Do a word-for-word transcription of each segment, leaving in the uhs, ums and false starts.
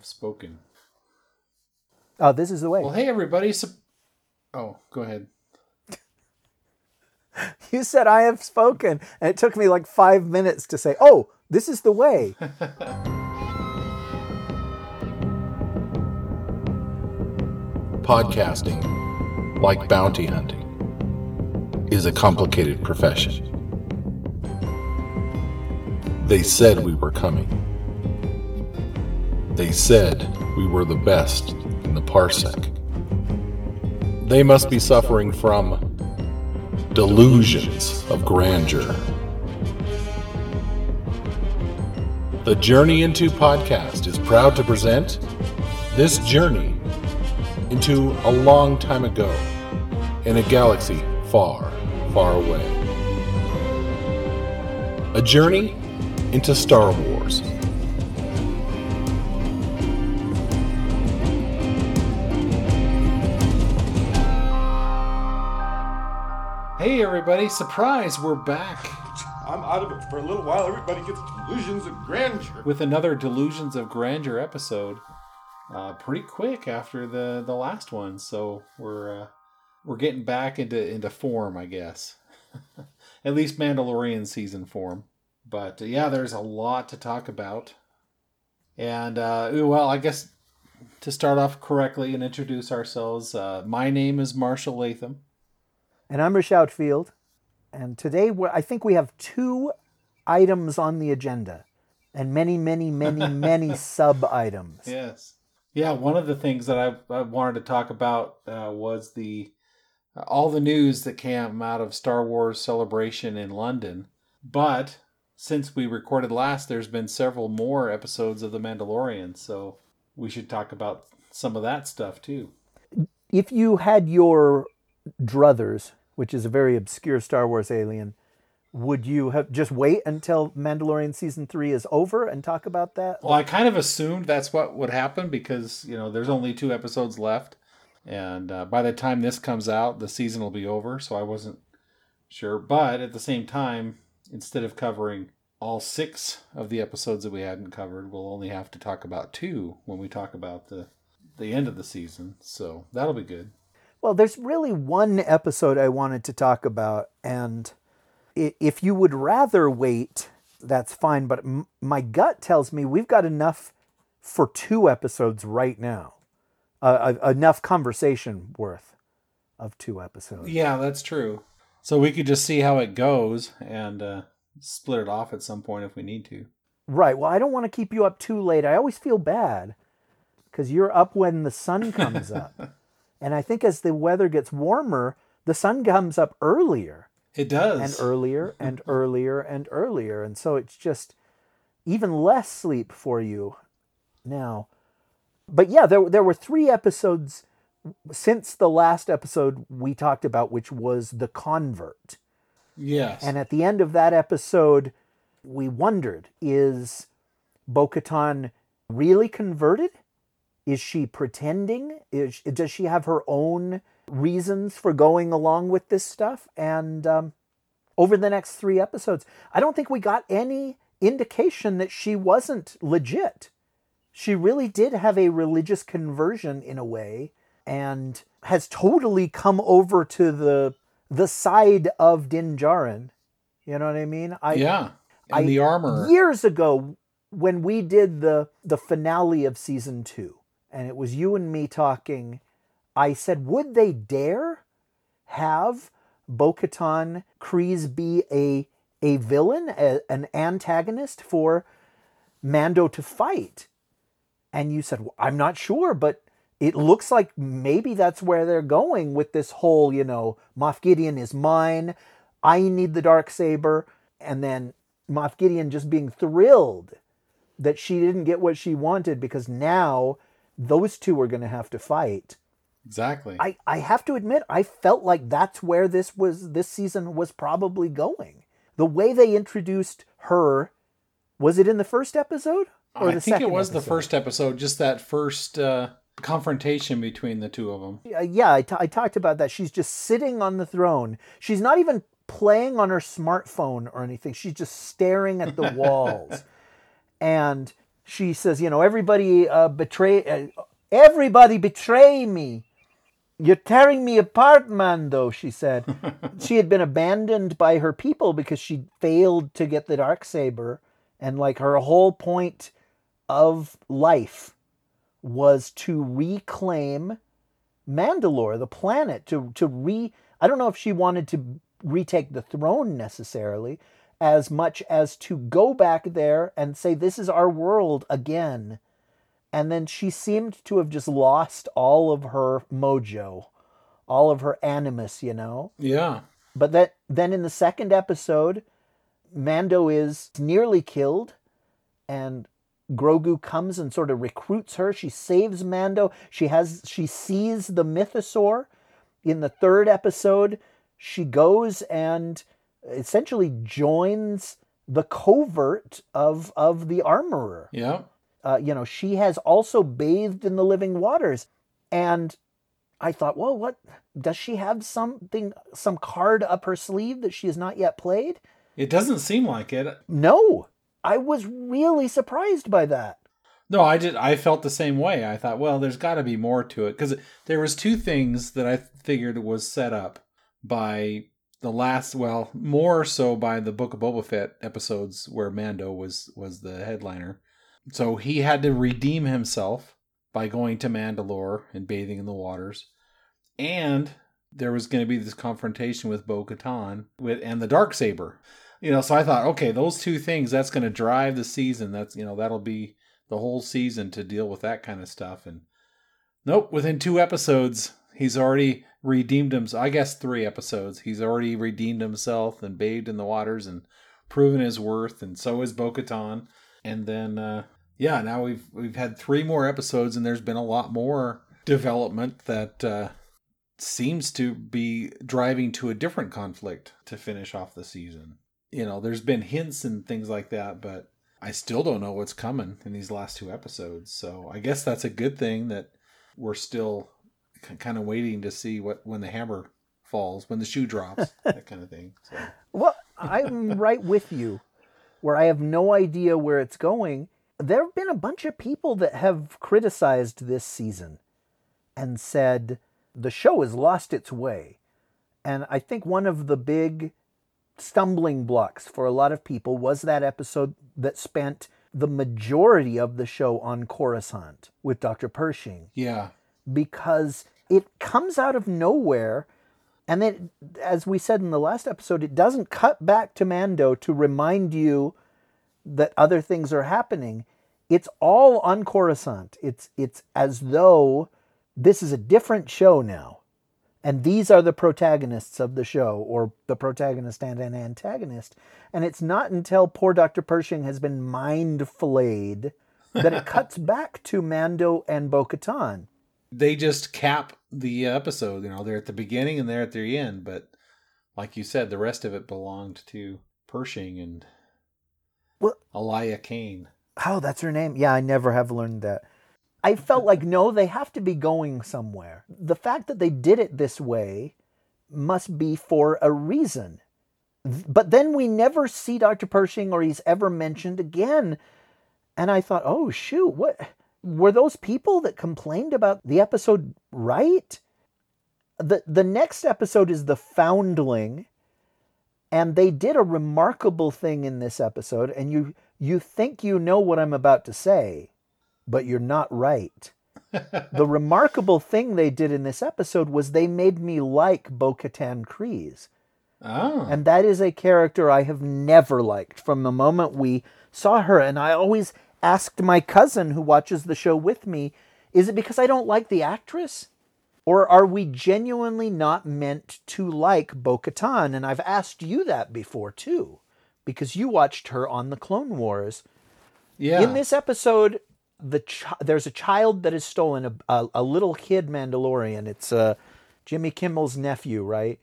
have spoken. Uh, this is the way. Well, hey, everybody. Sup- oh, go ahead. You said I have spoken, and it took me like five minutes to say, oh, this is the way. Podcasting, like bounty hunting, is a complicated profession. They said we were coming. They said we were the best in the parsec. They must be suffering from delusions of grandeur. The Journey Into Podcast is proud to present this journey into a long time ago in a galaxy far, far away. A journey into Star Wars. Hey everybody, surprise, we're back. I'm out of it for a little while. Everybody gets delusions of grandeur. With another Delusions of Grandeur episode, uh, pretty quick after the, the last one. So we're uh, we're getting back into, into form, I guess. At least Mandalorian season form. But uh, yeah, there's a lot to talk about. And uh, well, I guess to start off correctly and introduce ourselves, uh, my name is Marshall Latham. And I'm Rich Outfield, and today we're, I think we have two items on the agenda, and many, many, many, many sub-items. Yes. Yeah, one of the things that I, I wanted to talk about uh, was the uh, all the news that came out of Star Wars Celebration in London. But since we recorded last, there's been several more episodes of The Mandalorian, so we should talk about some of that stuff, too. If you had your druthers, which is a very obscure Star Wars alien, would you have just wait until Mandalorian Season three is over and talk about that? Well, I kind of assumed that's what would happen because, you know, there's only two episodes left. And uh, by the time this comes out, the season will be over. So I wasn't sure. But at the same time, instead of covering all six of the episodes that we hadn't covered, we'll only have to talk about two when we talk about the the end of the season. So that'll be good. Well, there's really one episode I wanted to talk about, and if you would rather wait, that's fine, but m- my gut tells me we've got enough for two episodes right now. Uh, enough conversation worth of two episodes. Yeah, that's true. So we could just see how it goes and uh, split it off at some point if we need to. Right. Well, I don't want to keep you up too late. I always feel bad because you're up when the sun comes up. And I think as the weather gets warmer, the sun comes up earlier. It does. And earlier and earlier and earlier. And so it's just even less sleep for you now. But yeah, there, there were three episodes since the last episode we talked about, which was The Convert. Yes. And at the end of that episode, we wondered, is Bo-Katan really converted? Is she pretending? Is, does she have her own reasons for going along with this stuff? And um, over the next three episodes, I don't think we got any indication that she wasn't legit. She really did have a religious conversion in a way and has totally come over to the the side of Din Djarin. You know what I mean? I, yeah, and I, the armor. Years ago, when we did the, the finale of season two, and it was you and me talking, I said, would they dare have Bo-Katan Kryze be a, a villain, a, an antagonist for Mando to fight? And you said, well, I'm not sure, but it looks like maybe that's where they're going with this whole, you know, Moff Gideon is mine, I need the Darksaber, and then Moff Gideon just being thrilled that she didn't get what she wanted because now those two are going to have to fight. Exactly. I, I have to admit, I felt like that's where this was. This season was probably going. The way they introduced her, was it in the first episode? Or I the think it was episode? The first episode, just that first uh, confrontation between the two of them. Yeah, yeah I, t- I talked about that. She's just sitting on the throne. She's not even playing on her smartphone or anything. She's just staring at the walls. And she says, you know, everybody uh, betray, uh, everybody betray me. You're tearing me apart, Mando, she said. She had been abandoned by her people because she failed to get the Darksaber. And like her whole point of life was to reclaim Mandalore, the planet, to, to re... I don't know if she wanted to retake the throne necessarily, as much as to go back there and say, this is our world again. And then she seemed to have just lost all of her mojo, all of her animus, you know? Yeah. But that then in the second episode, Mando is nearly killed, and Grogu comes and sort of recruits her. She saves Mando. She has she sees the mythosaur. In the third episode, she goes and essentially joins the covert of of the armorer. Yeah. Uh, you know, she has also bathed in the living waters. And I thought, well, what? Does she have something, some card up her sleeve that she has not yet played? It doesn't seem like it. No. I was really surprised by that. No, I did. I felt the same way. I thought, well, there's got to be more to it. Because there was two things that I figured was set up by the last, well, more so by the Book of Boba Fett episodes where Mando was, was the headliner. So he had to redeem himself by going to Mandalore and bathing in the waters. And there was going to be this confrontation with Bo-Katan with, and the Darksaber. You know, so I thought, okay, those two things, that's going to drive the season. That's, you know, that'll be the whole season to deal with that kind of stuff. And nope, within two episodes, he's already redeemed himself. I guess three episodes. He's already redeemed himself and bathed in the waters and proven his worth. And so is Bo-Katan. And then, uh, yeah, now we've we've had three more episodes, and there's been a lot more development that uh, seems to be driving to a different conflict to finish off the season. You know, there's been hints and things like that, but I still don't know what's coming in these last two episodes. So I guess that's a good thing that we're still c- kind of waiting to see what when the hammer falls, when the shoe drops, that kind of thing. So. Well, I'm right with you. Where I have no idea where it's going, there have been a bunch of people that have criticized this season and said, the show has lost its way. And I think one of the big stumbling blocks for a lot of people was that episode that spent the majority of the show on Coruscant with Doctor Pershing. Yeah. Because it comes out of nowhere. And then, as we said in the last episode, it doesn't cut back to Mando to remind you that other things are happening. It's all on Coruscant. It's it's as though this is a different show now. And these are the protagonists of the show, or the protagonist and an antagonist. And it's not until poor Doctor Pershing has been mind-flayed that it cuts back to Mando and Bo-Katan. They just cap the episode, you know, they're at the beginning and they're at the end. But like you said, the rest of it belonged to Pershing and well, Elia Kane. Oh, that's her name. Yeah, I never have learned that. I felt like, no, they have to be going somewhere. The fact that they did it this way must be for a reason. But then we never see Doctor Pershing or he's ever mentioned again. And I thought, oh, shoot, what... Were those people that complained about the episode right? The the next episode is The Foundling, and they did a remarkable thing in this episode, and you you think you know what I'm about to say, but you're not right. The remarkable thing they did in this episode was they made me like Bo-Katan Kryze. Oh. And that is a character I have never liked from the moment we saw her, and I always... asked my cousin who watches the show with me, is it because I don't like the actress? Or are we genuinely not meant to like Bo-Katan? And I've asked you that before, too, because you watched her on The Clone Wars. Yeah. In this episode, the ch- there's a child that is stolen, a, a, a little kid Mandalorian. It's uh, Jimmy Kimmel's nephew, right?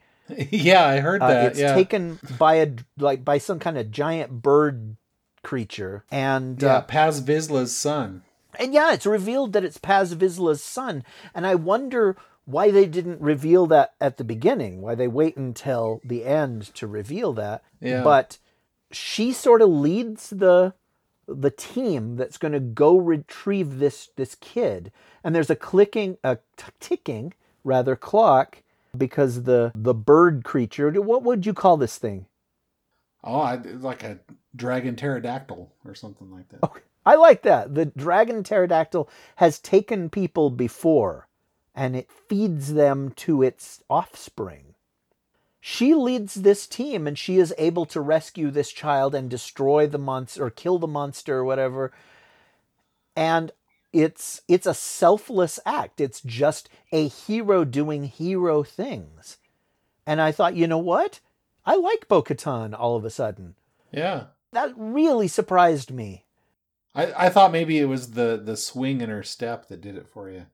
Yeah, I heard that. Uh, it's yeah. taken by a like by some kind of giant bird creature, and yeah, uh, Paz Vizsla's son. And yeah, it's revealed that it's Paz Vizsla's son, and I wonder why they didn't reveal that at the beginning, why they wait until the end to reveal that. Yeah. But she sort of leads the the team that's going to go retrieve this this kid. And there's a clicking, a t- ticking, rather, clock, because the the bird creature, what would you call this thing? Oh, I, like a dragon pterodactyl or something like that. Okay. I like that. The dragon pterodactyl has taken people before, and it feeds them to its offspring. She leads this team, and she is able to rescue this child and destroy the monster, or kill the monster, or whatever. And it's it's a selfless act. It's just a hero doing hero things. And I thought, you know what? I like Bo-Katan all of a sudden. Yeah. That really surprised me. I, I thought maybe it was the, the swing in her step that did it for you.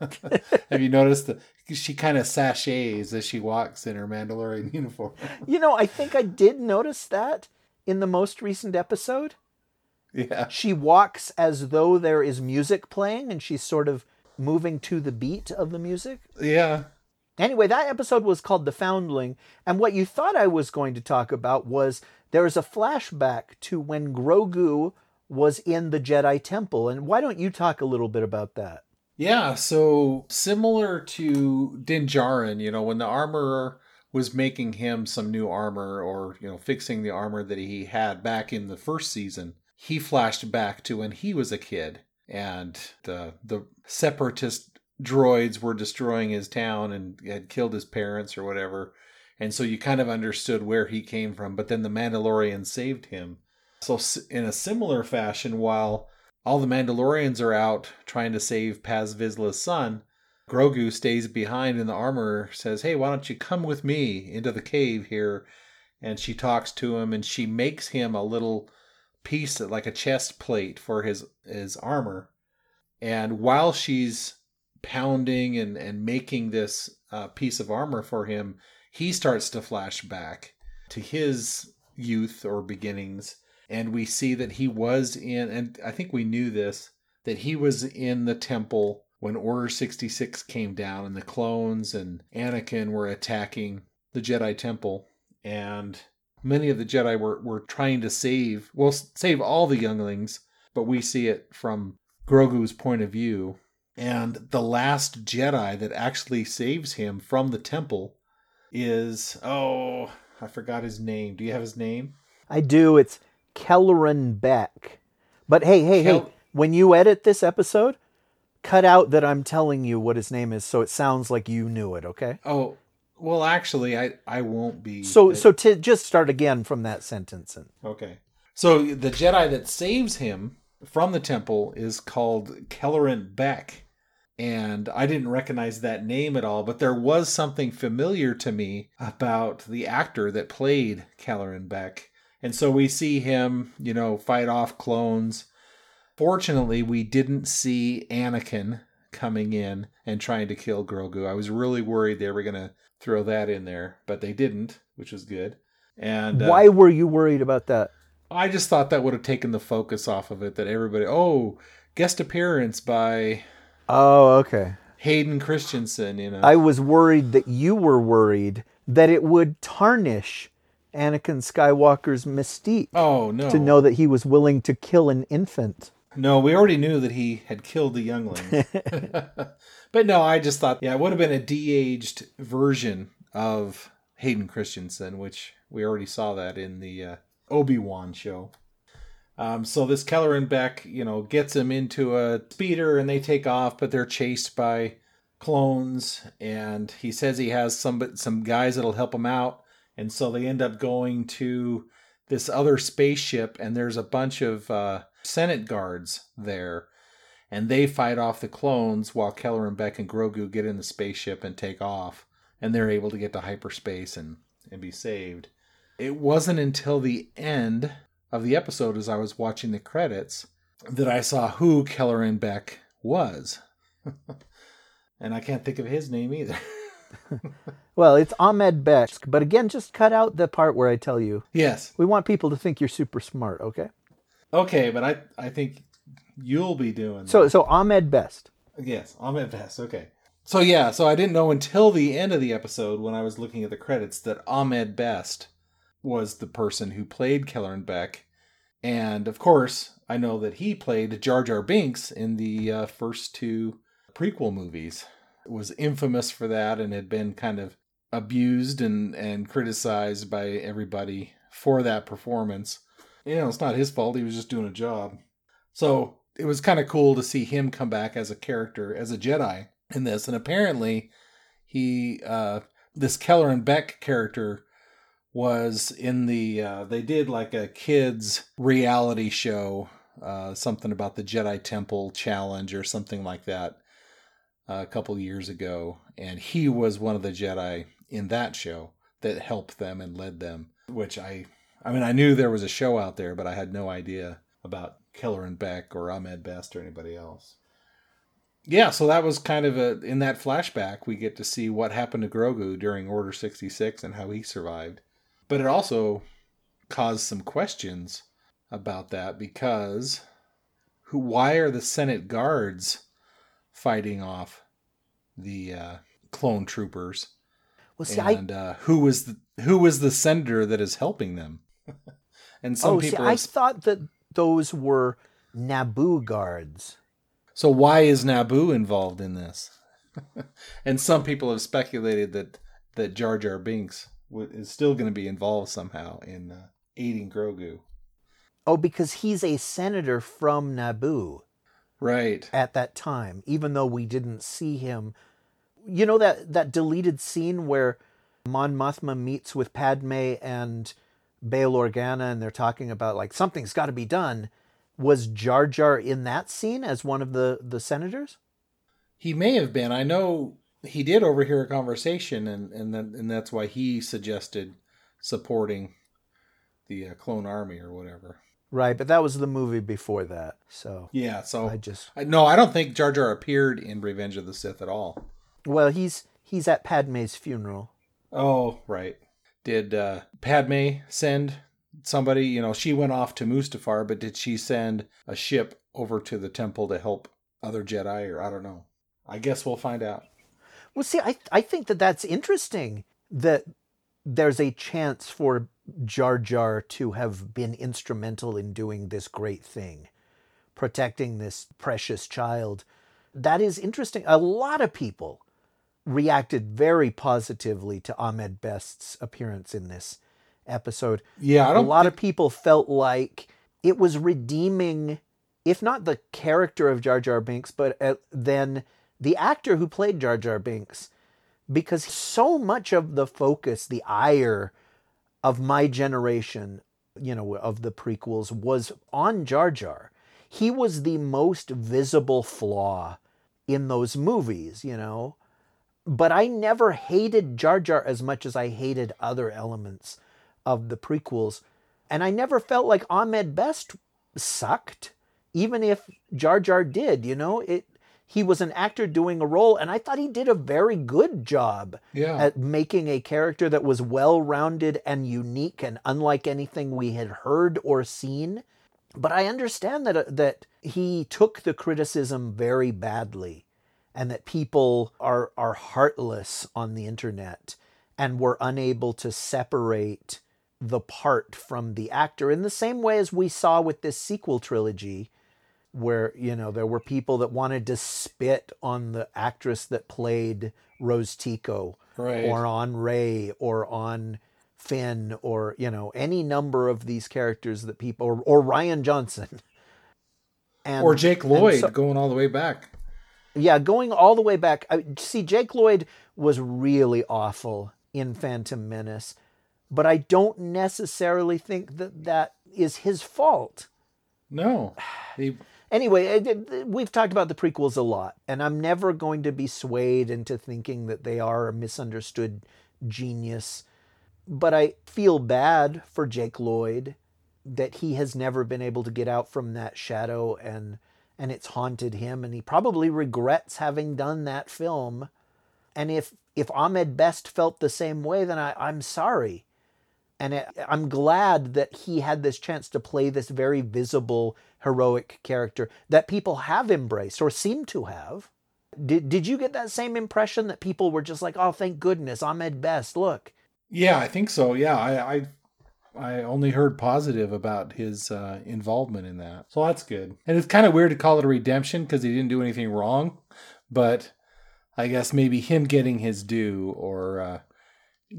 Have you noticed that she kind of sashays as she walks in her Mandalorian uniform? You know, I think I did notice that in the most recent episode. Yeah. She walks as though there is music playing, and she's sort of moving to the beat of the music. Yeah. Anyway, that episode was called The Foundling, and what you thought I was going to talk about was there is a flashback to when Grogu was in the Jedi Temple, and why don't you talk a little bit about that? Yeah, so similar to Din Djarin, you know, when the armorer was making him some new armor, or, you know, fixing the armor that he had back in the first season, he flashed back to when he was a kid, and the the Separatist droids were destroying his town and had killed his parents or whatever. And so you kind of understood where he came from, but then the Mandalorian saved him. So in a similar fashion, while all the Mandalorians are out trying to save Paz Vizsla's son, Grogu stays behind, and the armorer says, hey, why don't you come with me into the cave here? And she talks to him, and she makes him a little piece, like a chest plate for his, his armor. And while she's pounding and, and making this uh, piece of armor for him, he starts to flash back to his youth or beginnings. And we see that he was in, and I think we knew this, that he was in the temple when Order sixty-six came down and the clones and Anakin were attacking the Jedi Temple. And many of the Jedi were, were trying to save, well, save all the younglings, but we see it from Grogu's point of view. And the last Jedi that actually saves him from the temple is, oh, I forgot his name. Do you have his name? I do. It's Kelleran Beq. But hey, hey, Kel- hey, when you edit this episode, cut out that I'm telling you what his name is so it sounds like you knew it, okay? Oh, well, actually, I, I won't be. So, so to just start again from that sentence. And... Okay. So the Jedi that saves him from the temple is called Kelleran Beq. And I didn't recognize that name at all, but there was something familiar to me about the actor that played Kelleran Beq. And so we see him, you know, fight off clones. Fortunately, we didn't see Anakin coming in and trying to kill Grogu. I was really worried they were going to throw that in there, but they didn't, which was good. And uh, why were you worried about that? I just thought that would have taken the focus off of it, that everybody, oh, guest appearance by... Oh, okay. Hayden Christensen, you know. I was worried that you were worried that it would tarnish Anakin Skywalker's mystique. Oh, no. To know that he was willing to kill an infant. No, we already knew that he had killed the youngling. But no, I just thought, yeah, it would have been a de-aged version of Hayden Christensen, which we already saw that in the... Uh, Obi-Wan show. Um, so this Kelleran Beq, you know, gets him into a speeder and they take off, but they're chased by clones. And he says he has some, some guys that'll help him out. And so they end up going to this other spaceship, and there's a bunch of uh, Senate guards there. And they fight off the clones while Kelleran Beq and Grogu get in the spaceship and take off. And they're able to get to hyperspace and, and be saved. It wasn't until the end of the episode, as I was watching the credits, that I saw who Kelleran Beq was. And I can't think of his name either. Well, it's Ahmed Best. But again, just cut out the part where I tell you. Yes. We want people to think you're super smart, okay? Okay, but I, I think you'll be doing so, that. So Ahmed Best. Yes, Ahmed Best, okay. So yeah, so I didn't know until the end of the episode when I was looking at the credits that Ahmed Best was the person who played Kelleran Beq. And of course, I know that he played Jar Jar Binks in the uh, first two prequel movies. It was infamous for that and had been kind of abused and, and criticized by everybody for that performance. You know, it's not his fault. He was just doing a job. So it was kind of cool to see him come back as a character, as a Jedi in this. And apparently he, uh, this Kelleran Beq character was in the, uh, they did like a kids reality show, uh, something about the Jedi Temple challenge or something like that uh, a couple years ago. And he was one of the Jedi in that show that helped them and led them, which I, I mean, I knew there was a show out there, but I had no idea about Kelleran Beq or Ahmed Best or anybody else. Yeah, so that was kind of a, in that flashback, we get to see what happened to Grogu during Order sixty-six and how he survived. But it also caused some questions about that because who, why are the Senate guards fighting off the uh, clone troopers? Well, see, and I... uh, who was the, who was the senator that is helping them? And some oh, people see, have... I thought that those were Naboo guards. So why is Naboo involved in this? And some people have speculated that, that Jar Jar Binks w- is still going to be involved somehow in uh, aiding Grogu. Oh, because he's a senator from Naboo. Right. At that time, even though we didn't see him. You know that, that deleted scene where Mon Mothma meets with Padme and Bail Organa and they're talking about like something's got to be done. Was Jar Jar in that scene as one of the, the senators? He may have been. I know he did overhear a conversation and and, that, and that's why he suggested supporting the uh, clone army or whatever. Right, but that was the movie before that. So yeah, so I just I, no, I don't think Jar Jar appeared in Revenge of the Sith at all. Well, he's he's at Padme's funeral. Oh, right. Did uh, Padme send somebody, you know, she went off to Mustafar, but did she send a ship over to the temple to help other Jedi? Or I don't know. I guess we'll find out. Well, see, I I think that that's interesting that there's a chance for Jar Jar to have been instrumental in doing this great thing, protecting this precious child. That is interesting. A lot of people reacted very positively to Ahmed Best's appearance in this episode. Yeah, I don't a lot think... of people felt like it was redeeming, if not the character of Jar Jar Binks, but uh, then the actor who played Jar Jar Binks, because so much of the focus, the ire of my generation, you know, of the prequels was on Jar Jar. He was the most visible flaw in those movies, you know. But I never hated Jar Jar as much as I hated other elements of the prequels. And I never felt like Ahmed Best sucked, even if Jar Jar did, you know? It, he was an actor doing a role, and I thought he did a very good job yeah. at making a character that was well-rounded and unique and unlike anything we had heard or seen. But I understand that that he took the criticism very badly, and that people are are heartless on the internet and were unable to separate the part from the actor in the same way as we saw with this sequel trilogy, where, you know, there were people that wanted to spit on the actress that played Rose Tico right. or on Rey or on Finn or, you know, any number of these characters that people, or, or Rian Johnson. And, or Jake Lloyd so, going all the way back. Yeah, going all the way back. I, see, Jake Lloyd was really awful in Phantom Menace, but I don't necessarily think that that is his fault. No. He... Anyway, we've talked about the prequels a lot, and I'm never going to be swayed into thinking that they are a misunderstood genius. But I feel bad for Jake Lloyd that he has never been able to get out from that shadow and... and it's haunted him, and he probably regrets having done that film. And if if Ahmed Best felt the same way, then I, I'm sorry. And it, I'm glad that he had this chance to play this very visible, heroic character that people have embraced, or seem to have. Did, did you get that same impression that people were just like, oh, thank goodness, Ahmed Best, look. Yeah, I think so. Yeah, I, I I only heard positive about his uh, involvement in that. So that's good. And it's kind of weird to call it a redemption because he didn't do anything wrong. But I guess maybe him getting his due or uh,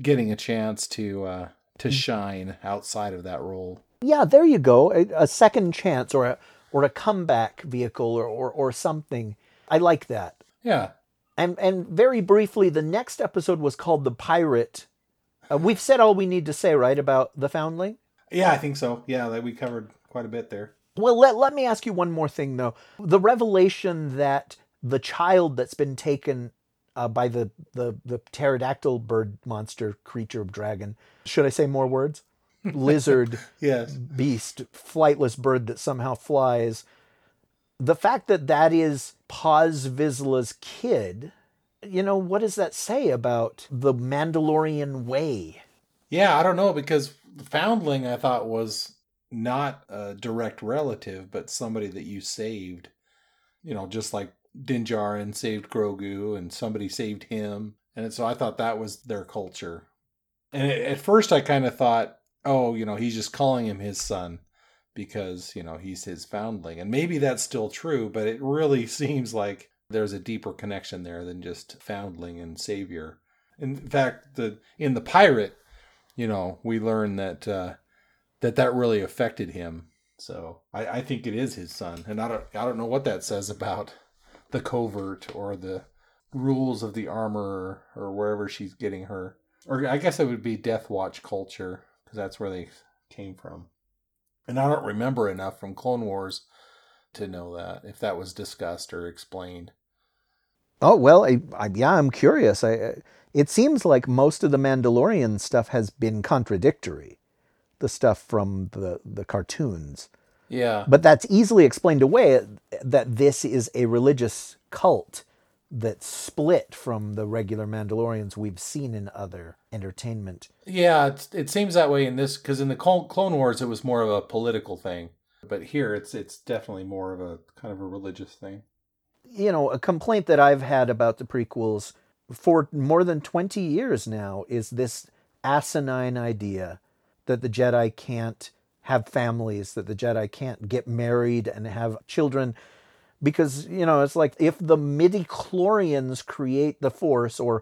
getting a chance to uh, to shine outside of that role. Yeah, there you go. A, a second chance or a, or a comeback vehicle or, or, or something. I like that. Yeah. And, and very briefly, the next episode was called The Pirate. Uh, we've said all we need to say, right, about The Foundling? Yeah, I think so. Yeah, like we covered quite a bit there. Well, let, let me ask you one more thing, though. The revelation that the child that's been taken uh, by the, the, the pterodactyl bird monster creature dragon, should I say more words? Lizard, yes. Beast, flightless bird that somehow flies. The fact that that is Paz Vizsla's kid, you know, what does that say about the Mandalorian way? Yeah, I don't know, because the Foundling, I thought, was not a direct relative, but somebody that you saved, you know, just like Din Djarin saved Grogu and somebody saved him. And so I thought that was their culture. And at first I kind of thought, oh, you know, he's just calling him his son because, you know, he's his foundling. And maybe that's still true, but it really seems like there's a deeper connection there than just foundling and savior. In fact, the in The Pirate, you know, we learn that uh, that that really affected him. So I, I think it is his son. And I don't, I don't know what that says about the covert or the rules of the armor or wherever she's getting her. Or I guess it would be Death Watch culture. That's where they came from. And I don't remember enough from Clone Wars to know that, if that was discussed or explained. Oh, well, I, I, yeah, I'm curious. I, it seems like most of the Mandalorian stuff has been contradictory. The stuff from the, the cartoons. Yeah. But that's easily explained away, that this is a religious cult that's split from the regular Mandalorians we've seen in other entertainment. Yeah, it, it seems that way in this, because in the Clone Wars, it was more of a political thing. But here, it's it's definitely more of a kind of a religious thing. You know, a complaint that I've had about the prequels for more than twenty years now is this asinine idea that the Jedi can't have families, that the Jedi can't get married and have children. Because, you know, it's like if the midichlorians create the Force or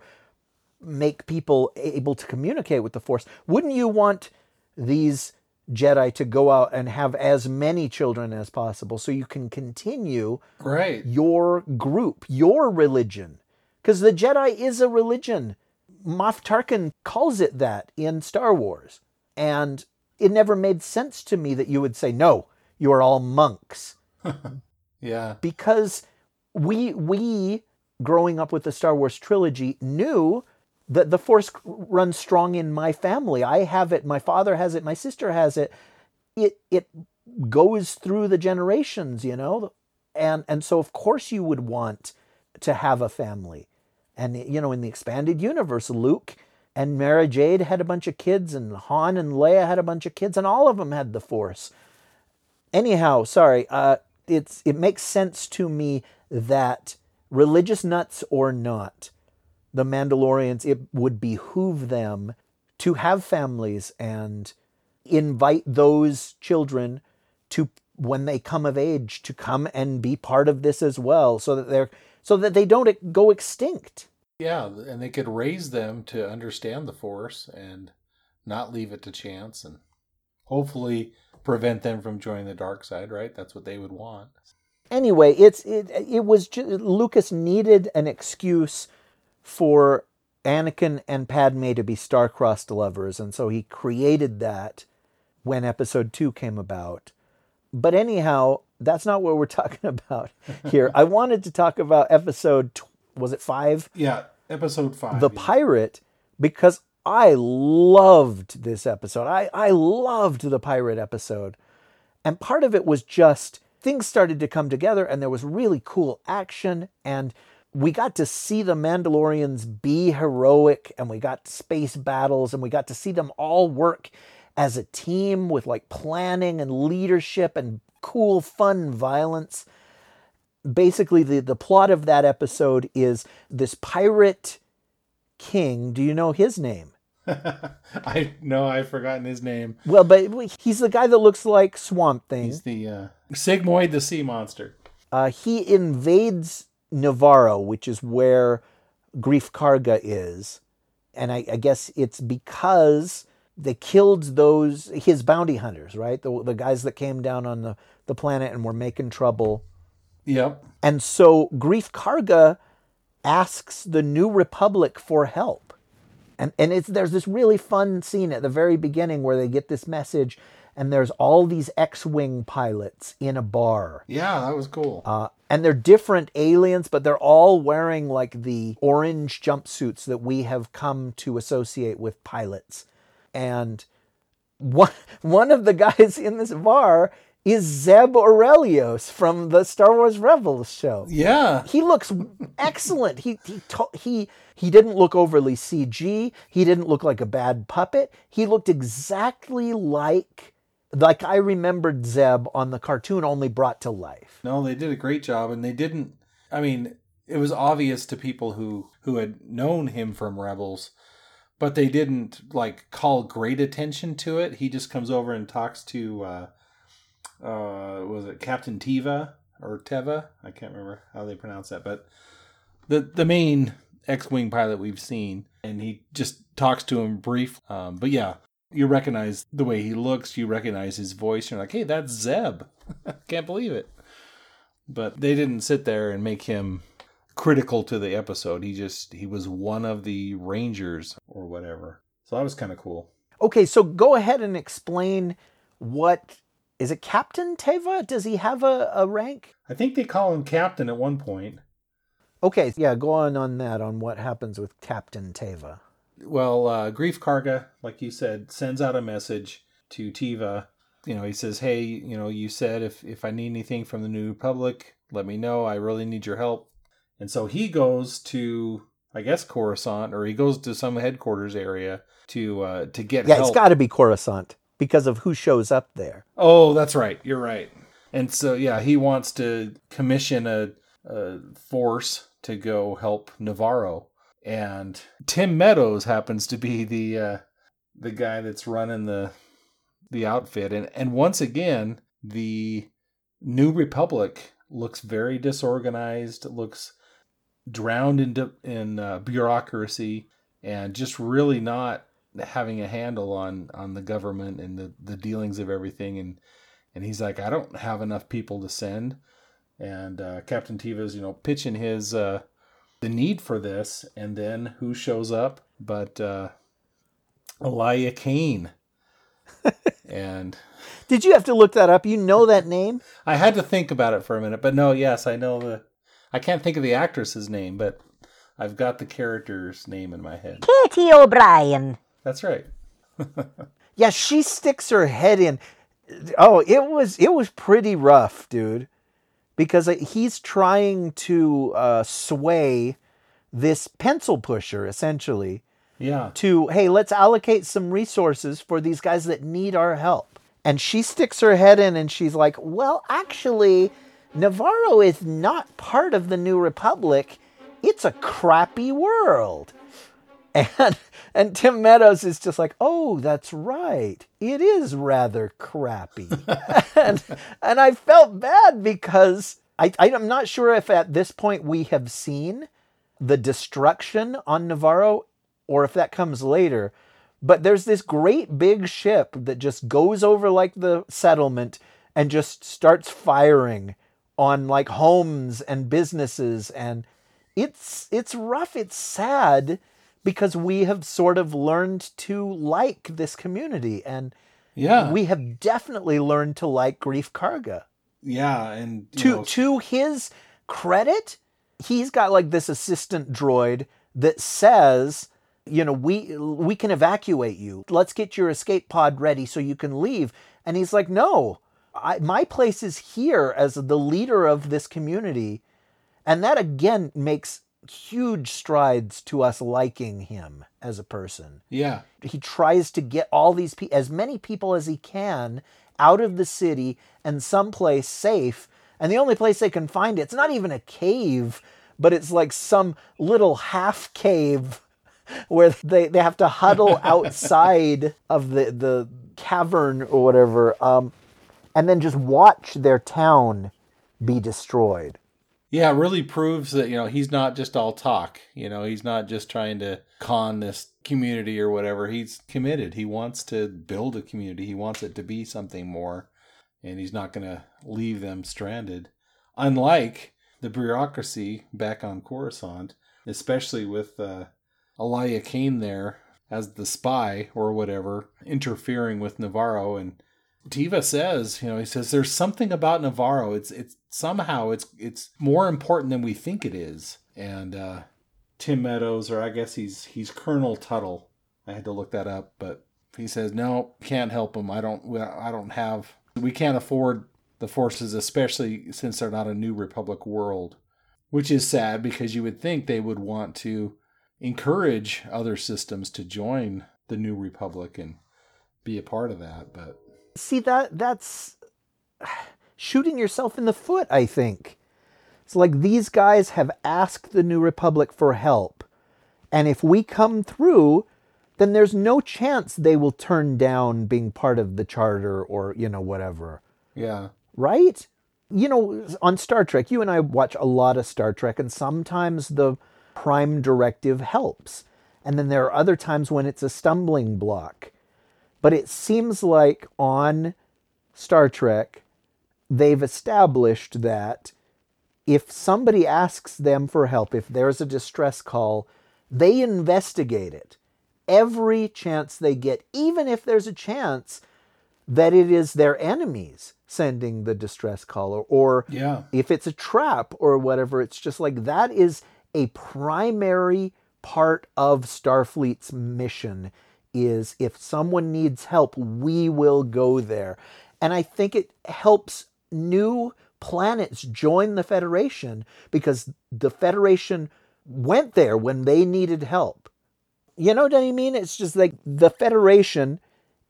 make people able to communicate with the Force, wouldn't you want these Jedi to go out and have as many children as possible so you can continue right. your group, your religion? Because the Jedi is a religion. Moff Tarkin calls it that in Star Wars. And it never made sense to me that you would say, no, you are all monks. Yeah. Because we, we, growing up with the Star Wars trilogy, knew that the Force runs strong in my family. I have it. My father has it. My sister has it. It it goes through the generations, you know? And, and so, of course, you would want to have a family. And, you know, in the expanded universe, Luke and Mara Jade had a bunch of kids, and Han and Leia had a bunch of kids, and all of them had the Force. Anyhow, sorry, uh... It's it makes sense to me that religious nuts or not, the Mandalorians, it would behoove them to have families and invite those children to, when they come of age, to come and be part of this as well, so that they're so that they don't go extinct. Yeah, and they could raise them to understand the Force and not leave it to chance, and hopefully prevent them from joining the dark side, right? That's what they would want. Anyway, it's it, it was just, Lucas needed an excuse for Anakin and Padme to be star-crossed lovers, and so he created that when Episode two came about. But anyhow, that's not what we're talking about here. I wanted to talk about Episode, was it five? Yeah, Episode five. The yeah. Pirate, because I loved this episode. I, I loved the pirate episode. And part of it was just things started to come together and there was really cool action. And we got to see the Mandalorians be heroic, and we got space battles, and we got to see them all work as a team with like planning and leadership and cool, fun violence. Basically, the, the plot of that episode is this pirate king. Do you know his name? I know I've forgotten his name. Well, but he's the guy that looks like Swamp Thing. He's the uh, Sigmoid the Sea Monster. Uh, he invades Nevarro, which is where Greef Karga is. And I, I guess it's because they killed those, his bounty hunters, right? The, the guys that came down on the, the planet and were making trouble. Yep. And so Greef Karga asks the New Republic for help. And and it's there's this really fun scene at the very beginning where they get this message, and there's all these X-Wing pilots in a bar. Yeah, that was cool. Uh, and they're different aliens, but they're all wearing like the orange jumpsuits that we have come to associate with pilots. And one, one of the guys in this bar is Zeb Aurelios from the Star Wars Rebels show. Yeah. He looks excellent. He he to- he he didn't look overly C G. He didn't look like a bad puppet. He looked exactly like like I remembered Zeb on the cartoon, only brought to life. No, they did a great job, and they didn't I mean, it was obvious to people who who had known him from Rebels, but they didn't like call great attention to it. He just comes over and talks to uh Uh, was it Captain Teva or Teva? I can't remember how they pronounce that, but the the main X-Wing pilot we've seen, and he just talks to him briefly. Um, but yeah, you recognize the way he looks, you recognize his voice, you're like, hey, that's Zeb. Can't believe it. But they didn't sit there and make him critical to the episode. He just, he was one of the Rangers or whatever. So that was kind of cool. Okay, so go ahead and explain what... Is it Captain Teva? Does he have a, a rank? I think they call him Captain at one point. Okay, yeah, go on on that, on what happens with Captain Teva. Well, uh, Greef Karga, like you said, sends out a message to Teva. You know, he says, hey, you know, you said if, if I need anything from the New Republic, let me know. I really need your help. And so he goes to, I guess, Coruscant, or he goes to some headquarters area to, uh, to get yeah, help. Yeah, it's got to be Coruscant, because of who shows up there. Oh, that's right. You're right. And so, yeah, he wants to commission a, a force to go help Nevarro. And Tim Meadows happens to be the uh, the guy that's running the the outfit. And, and once again, the New Republic looks very disorganized, looks drowned in, in uh, bureaucracy, and just really not having a handle on, on the government and the, the dealings of everything. And, and he's like, I don't have enough people to send. And uh, Captain Teva's, you know, pitching his, uh, the need for this. And then who shows up but uh, Elia Kane. And did you have to look that up? You know that name? I had to think about it for a minute, but no, yes, I know the, I can't think of the actress's name, but I've got the character's name in my head. Katie O'Brien. That's right. Yeah, she sticks her head in. Oh, it was it was pretty rough, dude. Because he's trying to uh, sway this pencil pusher, essentially. Yeah. To, hey, let's allocate some resources for these guys that need our help. And she sticks her head in and she's like, well, actually, Nevarro is not part of the New Republic. It's a crappy world. And and Tim Meadows is just like, oh, that's right. It is rather crappy. and and I felt bad because I, I'm not sure if at this point we have seen the destruction on Nevarro or if that comes later. But there's this great big ship that just goes over like the settlement and just starts firing on like homes and businesses. And it's it's rough. It's sad. Because we have sort of learned to like this community, and yeah, we have definitely learned to like Greef Karga. Yeah, and you to know. to his credit, he's got like this assistant droid that says, you know, we we can evacuate you. Let's get your escape pod ready so you can leave. And he's like, no, I, my place is here as the leader of this community, and that again makes huge strides to us liking him as a person. Yeah. He tries to get all these pe- as many people as he can out of the city and someplace safe. And the only place they can find it, it's not even a cave, but it's like some little half cave where they, they have to huddle outside of the, the cavern or whatever, um, and then just watch their town be destroyed. Yeah, it really proves that, you know, he's not just all talk. You know, he's not just trying to con this community or whatever. He's committed. He wants to build a community. He wants it to be something more. And he's not going to leave them stranded. Unlike the bureaucracy back on Coruscant, especially with uh, Elia Kane there as the spy or whatever, interfering with Nevarro. And Teva says, you know, he says, there's something about Nevarro. It's, it's somehow it's, it's more important than we think it is. And, uh, Tim Meadows, or I guess he's, he's Colonel Tuttle. I had to look that up, but he says, no, can't help him. I don't, I don't have, we can't afford the forces, especially since they're not a New Republic world, which is sad because you would think they would want to encourage other systems to join the New Republic and be a part of that. But see, that that's shooting yourself in the foot, I think. It's like these guys have asked the New Republic for help. And if we come through, then there's no chance they will turn down being part of the charter or, you know, whatever. Yeah. Right? You know, on Star Trek, you and I watch a lot of Star Trek, and sometimes the prime directive helps. And then there are other times when it's a stumbling block. But it seems like on Star Trek, they've established that if somebody asks them for help, if there's a distress call, they investigate it every chance they get, even if there's a chance that it is their enemies sending the distress call, or, or yeah. if it's a trap or whatever. It's just like that is a primary part of Starfleet's mission. Is if someone needs help, we will go there. And I think it helps new planets join the Federation because the Federation went there when they needed help. You know what I mean? It's just like the Federation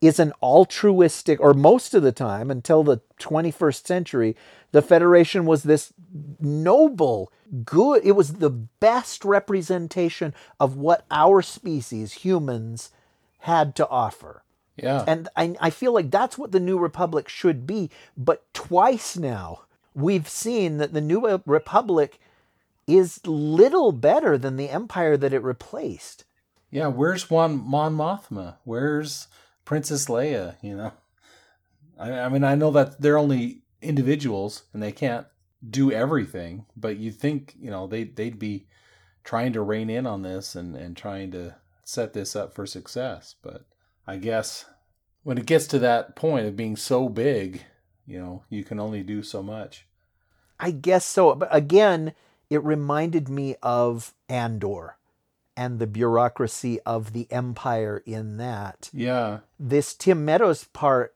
is an altruistic, or most of the time until the twenty-first century, the Federation was this noble, good, it was the best representation of what our species, humans, had to offer. Yeah. And I, I feel like that's what the New Republic should be. But twice now, we've seen that the New Republic is little better than the Empire that it replaced. Yeah, where's Mon Mothma? Where's Princess Leia, you know? I, I mean, I know that they're only individuals and they can't do everything, but you'd think, you know, they, they'd be trying to rein in on this and, and trying to set this up for success. But I guess when it gets to that point of being so big, you know, you can only do so much. I guess so. But again, it reminded me of Andor and the bureaucracy of the Empire in that. Yeah. This Tim Meadows part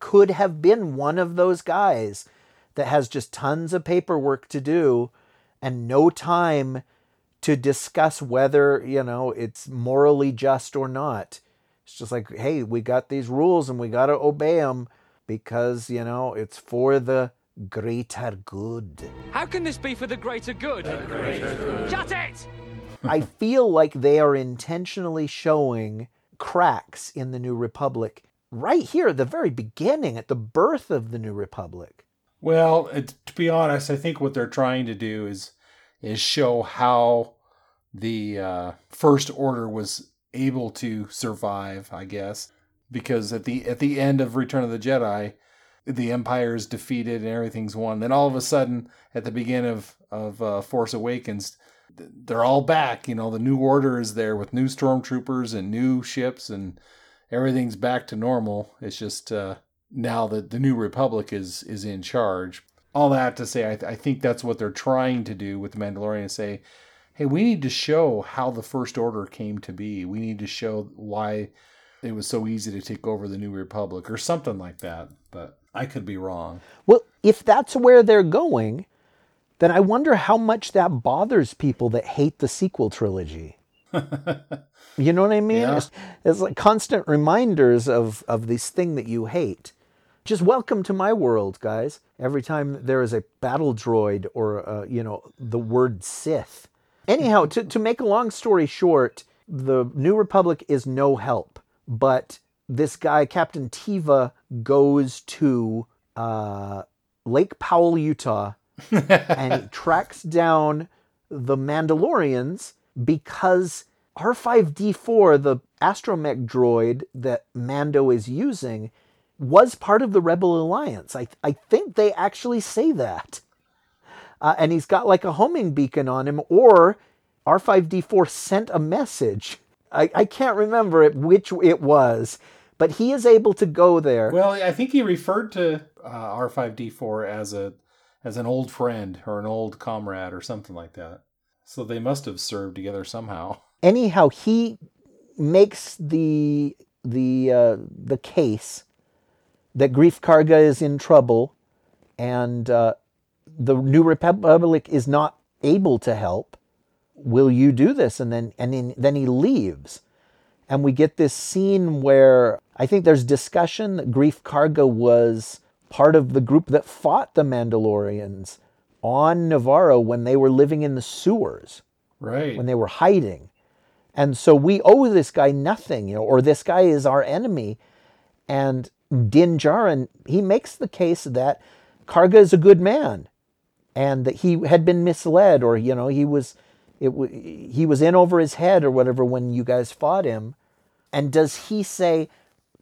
could have been one of those guys that has just tons of paperwork to do and no time to discuss whether, you know, it's morally just or not. It's just like, hey, we got these rules and we got to obey them because, you know, it's for the greater good. How can this be for the greater good? The greater good. Shut it! I feel like they are intentionally showing cracks in the New Republic right here at the very beginning, at the birth of the New Republic. Well, to be honest, I think what they're trying to do is is show how the uh, First Order was able to survive, I guess, because at the at the end of Return of the Jedi, the Empire is defeated and everything's won. Then all of a sudden, at the beginning of of uh, Force Awakens, they're all back. You know, the New Order is there with new stormtroopers and new ships, and everything's back to normal. It's just uh, now that the New Republic is is in charge. All that to say, I, th- I think that's what they're trying to do with The Mandalorian, say, hey, we need to show how the First Order came to be. We need to show why it was so easy to take over the New Republic or something like that. But I could be wrong. Well, if that's where they're going, then I wonder how much that bothers people that hate the sequel trilogy. You know what I mean? Yeah. It's, it's like constant reminders of, of this thing that you hate. Just welcome to my world, guys. Every time there is a battle droid or, uh, you know, the word Sith. Anyhow, to, to make a long story short, The New Republic is no help, but this guy, Captain Teva, goes to uh, Lake Powell, Utah, and he tracks down the Mandalorians because R five D four, the astromech droid that Mando is using, was part of the Rebel Alliance. I th- I think they actually say that. Uh, and he's got like a homing beacon on him, or R five D four sent a message. I, I can't remember it, which it was, but he is able to go there. Well, I think he referred to uh, R five D four as a as an old friend or an old comrade or something like that. So they must have served together somehow. Anyhow, he makes the the uh, the case that Greef Karga is in trouble, and uh, the New Republic is not able to help. Will you do this? And then and in, then he leaves. And we get this scene where I think there's discussion that Greef Karga was part of the group that fought the Mandalorians on Nevarro when they were living in the sewers. Right. When they were hiding. And so we owe this guy nothing, you know, or this guy is our enemy. And Din Djarin, he makes the case that Karga is a good man and that he had been misled, or, you know, he was... It w- he was in over his head or whatever when you guys fought him. And does he say,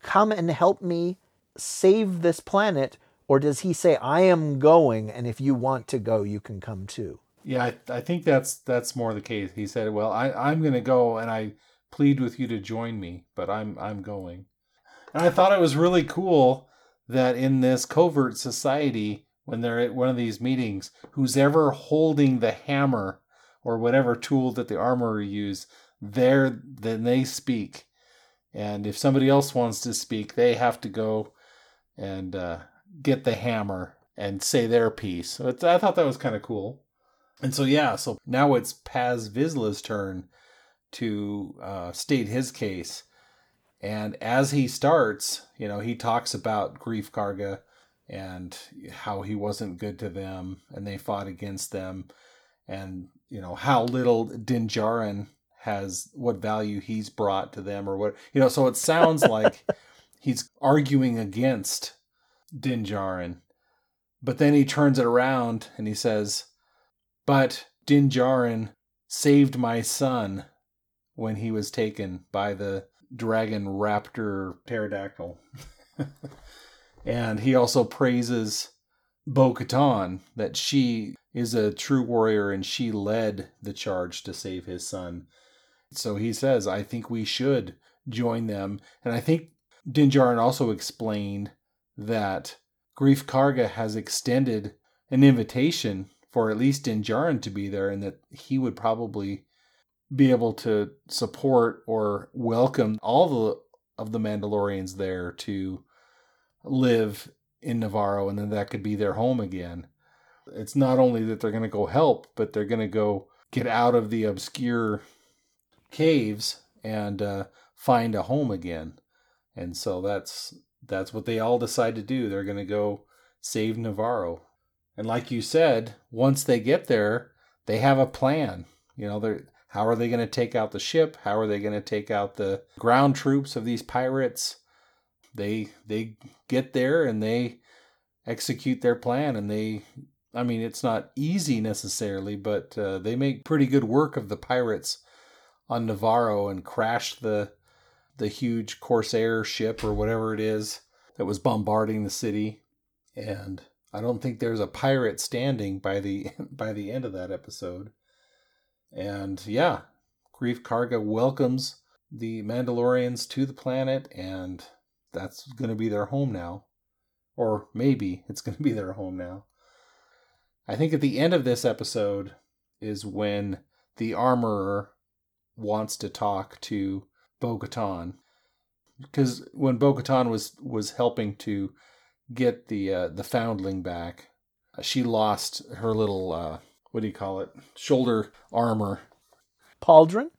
come and help me save this planet? Or does he say, I am going, and if you want to go, you can come too? Yeah, I, I think that's that's more the case. He said, well, I, I'm going to go, and I plead with you to join me, but I'm I'm going. And I thought it was really cool that in this covert society, when they're at one of these meetings, who's ever holding the hammer or whatever tool that the armorer used, there, then they speak. And if somebody else wants to speak, they have to go and uh, get the hammer and say their piece. So it's, I thought that was kind of cool. And so, yeah, so now it's Paz Vizsla's turn to uh, state his case. And as he starts, you know, he talks about Greef Karga and how he wasn't good to them and they fought against them. And, you know, how little Din Djarin has, what value he's brought to them or what, you know, so it sounds like he's arguing against Din Djarin. But then he turns it around and he says, but Din Djarin saved my son when he was taken by the dragon raptor pterodactyl. And he also praises Bo-Katan, that she is a true warrior and she led the charge to save his son. So he says, I think we should join them. And I think Din Djarin also explained that Greef Karga has extended an invitation for at least Din Djarin to be there, and that he would probably be able to support or welcome all the, of the Mandalorians there to live in Nevarro, and then that could be their home again. It's not only that they're going to go help, but they're going to go get out of the obscure caves and uh, find a home again. And so that's that's what they all decide to do. They're going to go save Nevarro. And like you said, once they get there, they have a plan. You know, they're how are they going to take out the ship? How are they going to take out the ground troops of these pirates? They they get there and they execute their plan, and they, I mean, it's not easy necessarily, but uh, they make pretty good work of the pirates on Nevarro and crash the the huge Corsair ship or whatever it is that was bombarding the city. And I don't think there's a pirate standing by the by the end of that episode. And yeah, Greef Karga welcomes the Mandalorians to the planet, and that's going to be their home now. Or maybe it's going to be their home now. I think at the end of this episode is when the armorer wants to talk to Bo-Katan. Because when Bo-Katan was, was helping to get the uh, the foundling back, she lost her little, uh, what do you call it, shoulder armor. Pauldron?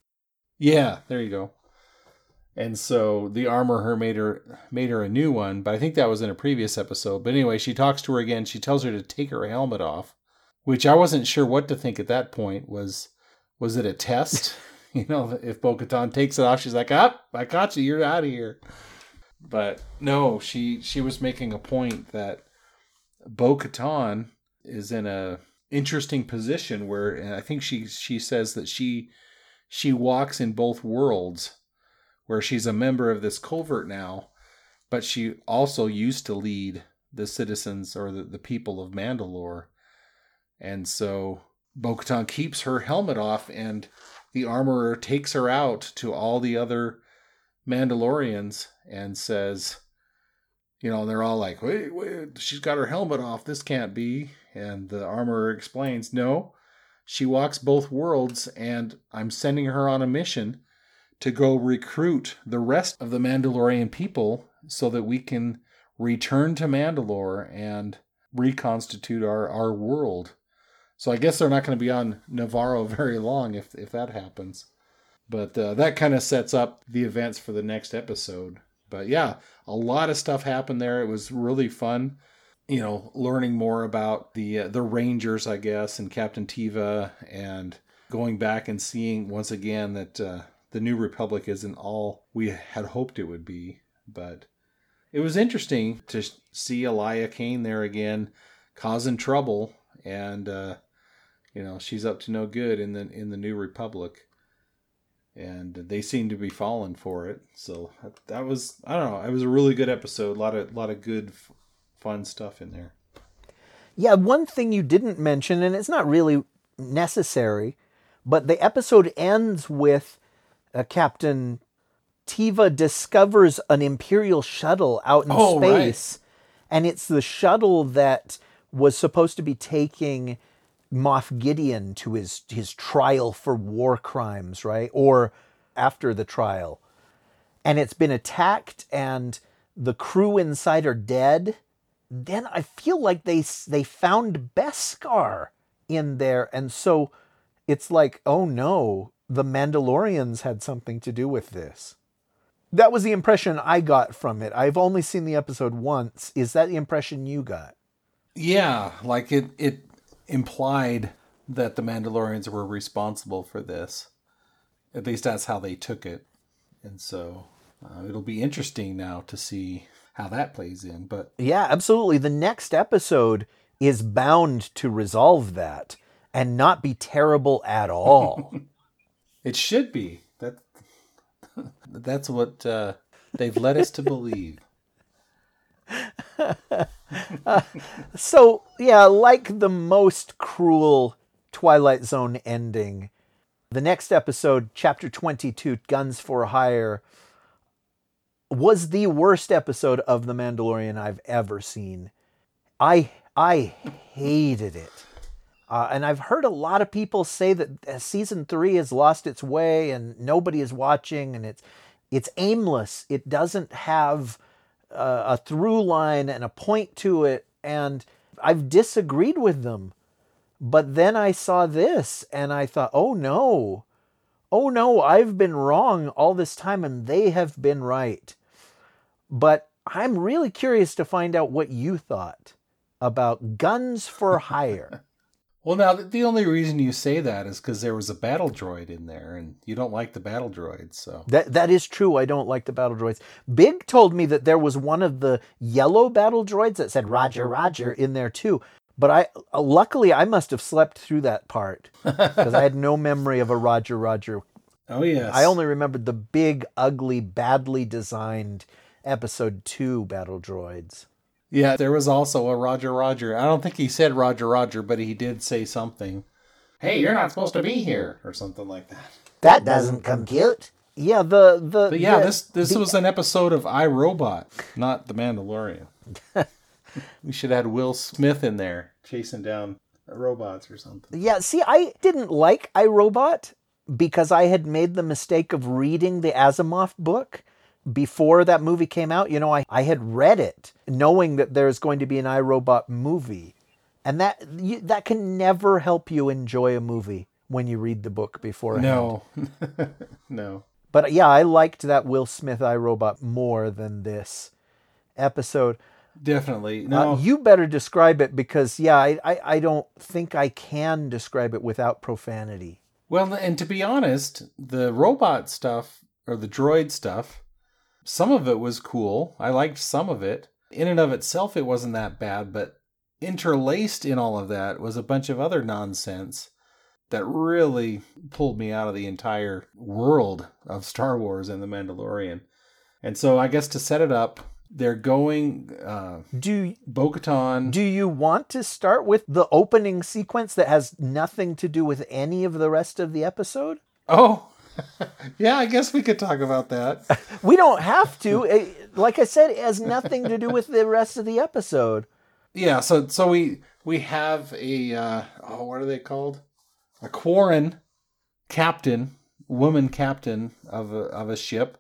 Yeah, there you go. And so the armorer made her made her a new one, but I think that was in a previous episode. But anyway, she talks to her again. She tells her to take her helmet off, which I wasn't sure what to think at that point. Was was it a test? you know, if Bo-Katan takes it off, she's like, ah, I caught you, you're out of here. But no, she she was making a point that Bo-Katan is in a interesting position where, and I think she she says that she she walks in both worlds, where she's a member of this covert now, but she also used to lead the citizens or the, the people of Mandalore. And so Bo-Katan keeps her helmet off, and the armorer takes her out to all the other Mandalorians and says, you know, they're all like, wait, wait, she's got her helmet off. This can't be. And the armorer explains, no, she walks both worlds, and I'm sending her on a mission to go recruit the rest of the Mandalorian people so that we can return to Mandalore and reconstitute our, our world. So I guess they're not going to be on Nevarro very long if if that happens. But uh, that kind of sets up the events for the next episode. But yeah, a lot of stuff happened there. It was really fun, you know, learning more about the uh, the Rangers, I guess, and Captain Teva, and going back and seeing once again that uh, the New Republic isn't all we had hoped it would be. But it was interesting to see Elia Kane there again, causing trouble, and uh, you know, she's up to no good in the in the New Republic. And they seem to be falling for it. So that was, I don't know, it was a really good episode. A lot of, lot of good, f- fun stuff in there. Yeah, one thing you didn't mention, and it's not really necessary, but the episode ends with uh, Captain Teva discovers an Imperial shuttle out in oh, space. Right. And it's the shuttle that was supposed to be taking Moff Gideon to his his trial for war crimes, right? Or after the trial. And it's been attacked and the crew inside are dead. Then I feel like they they found Beskar in there. And so it's like, oh no, the Mandalorians had something to do with this. That was the impression I got from it. I've only seen the episode once. Is that the impression you got? Yeah, like it... it... implied that the Mandalorians were responsible for this. At least that's how they took it. And so uh, it'll be interesting now to see how that plays in. But yeah, absolutely. The next episode is bound to resolve that and not be terrible at all. It should be. That That's what uh, they've led us to believe. uh, so yeah, like the most cruel Twilight Zone ending, the next episode, Chapter twenty-two, Guns for Hire, was the worst episode of The Mandalorian I've ever seen. I I hated it, uh, and I've heard a lot of people say that season three has lost its way and nobody is watching, and it's it's aimless. It doesn't have a through line and a point to it, and I've disagreed with them. But then I saw this and I thought, oh no, oh no, I've been wrong all this time and they have been right. But I'm really curious to find out what you thought about Guns for Hire. Well, now the only reason you say that is because there was a battle droid in there, and you don't like the battle droids. So that that is true. I don't like the battle droids. Big told me that there was one of the yellow battle droids that said "Roger, Roger" in there too. But I uh, luckily I must have slept through that part because I had no memory of a "Roger, Roger." Oh yes, I only remembered the big, ugly, badly designed episode two battle droids. Yeah, there was also a Roger Roger. I don't think he said Roger Roger, but he did say something. Hey, you're not supposed to be here, or something like that. That doesn't compute. Yeah, the... the but yeah, the, this this the, was an episode of iRobot, not The Mandalorian. We should have had Will Smith in there chasing down robots or something. Yeah, see, I didn't like iRobot because I had made the mistake of reading the Asimov book before that movie came out. You know, I, I had read it knowing that there's going to be an iRobot movie. And that you, that can never help you enjoy a movie when you read the book beforehand. No. No. But yeah, I liked that Will Smith iRobot more than this episode. Definitely. No. Uh, you better describe it because, yeah, I, I, I don't think I can describe it without profanity. Well, and to be honest, the robot stuff, or the droid stuff, some of it was cool. I liked some of it. In and of itself, it wasn't that bad, but interlaced in all of that was a bunch of other nonsense that really pulled me out of the entire world of Star Wars and The Mandalorian. And so I guess to set it up, they're going uh, do, Bo-Katan. Do you want to start with the opening sequence that has nothing to do with any of the rest of the episode? Oh, yeah, I guess we could talk about that. We don't have to. It, like I said, it has nothing to do with the rest of the episode. Yeah, so so we we have a, uh, oh, what are they called? A Quarren captain, woman captain of a, of a ship.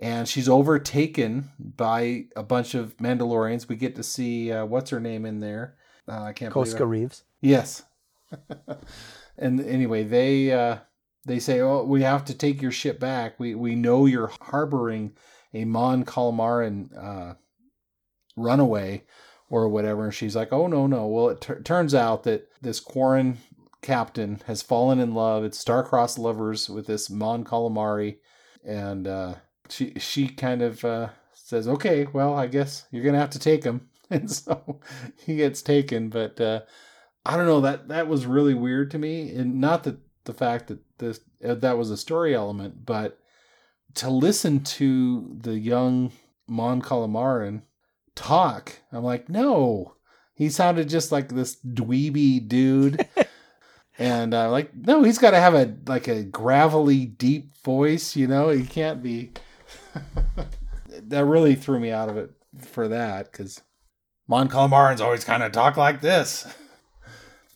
And she's overtaken by a bunch of Mandalorians. We get to see, uh, what's her name in there? Uh, I can't Koska believe it. Koska Reeves. Yes. And anyway, they uh, they say, oh, we have to take your ship back. We we know you're harboring a Mon Calmarin uh, runaway or whatever. And she's like, oh, no, no. Well, it t- turns out that this Quarren captain has fallen in love. It's star-crossed lovers with this Mon Calamari. And uh, she she kind of uh, says, okay, well, I guess you're going to have to take him. And so he gets taken. But uh, I don't know, that that was really weird to me. And not that the fact that this, uh, that was a story element, but to listen to the young Mon Calamari talk, I'm like, no. He sounded just like this dweeby dude. And uh, like, no, he's got to have a like a gravelly, deep voice, you know? He can't be... That really threw me out of it for that, because Mon Calamaran's always kind of talk like this.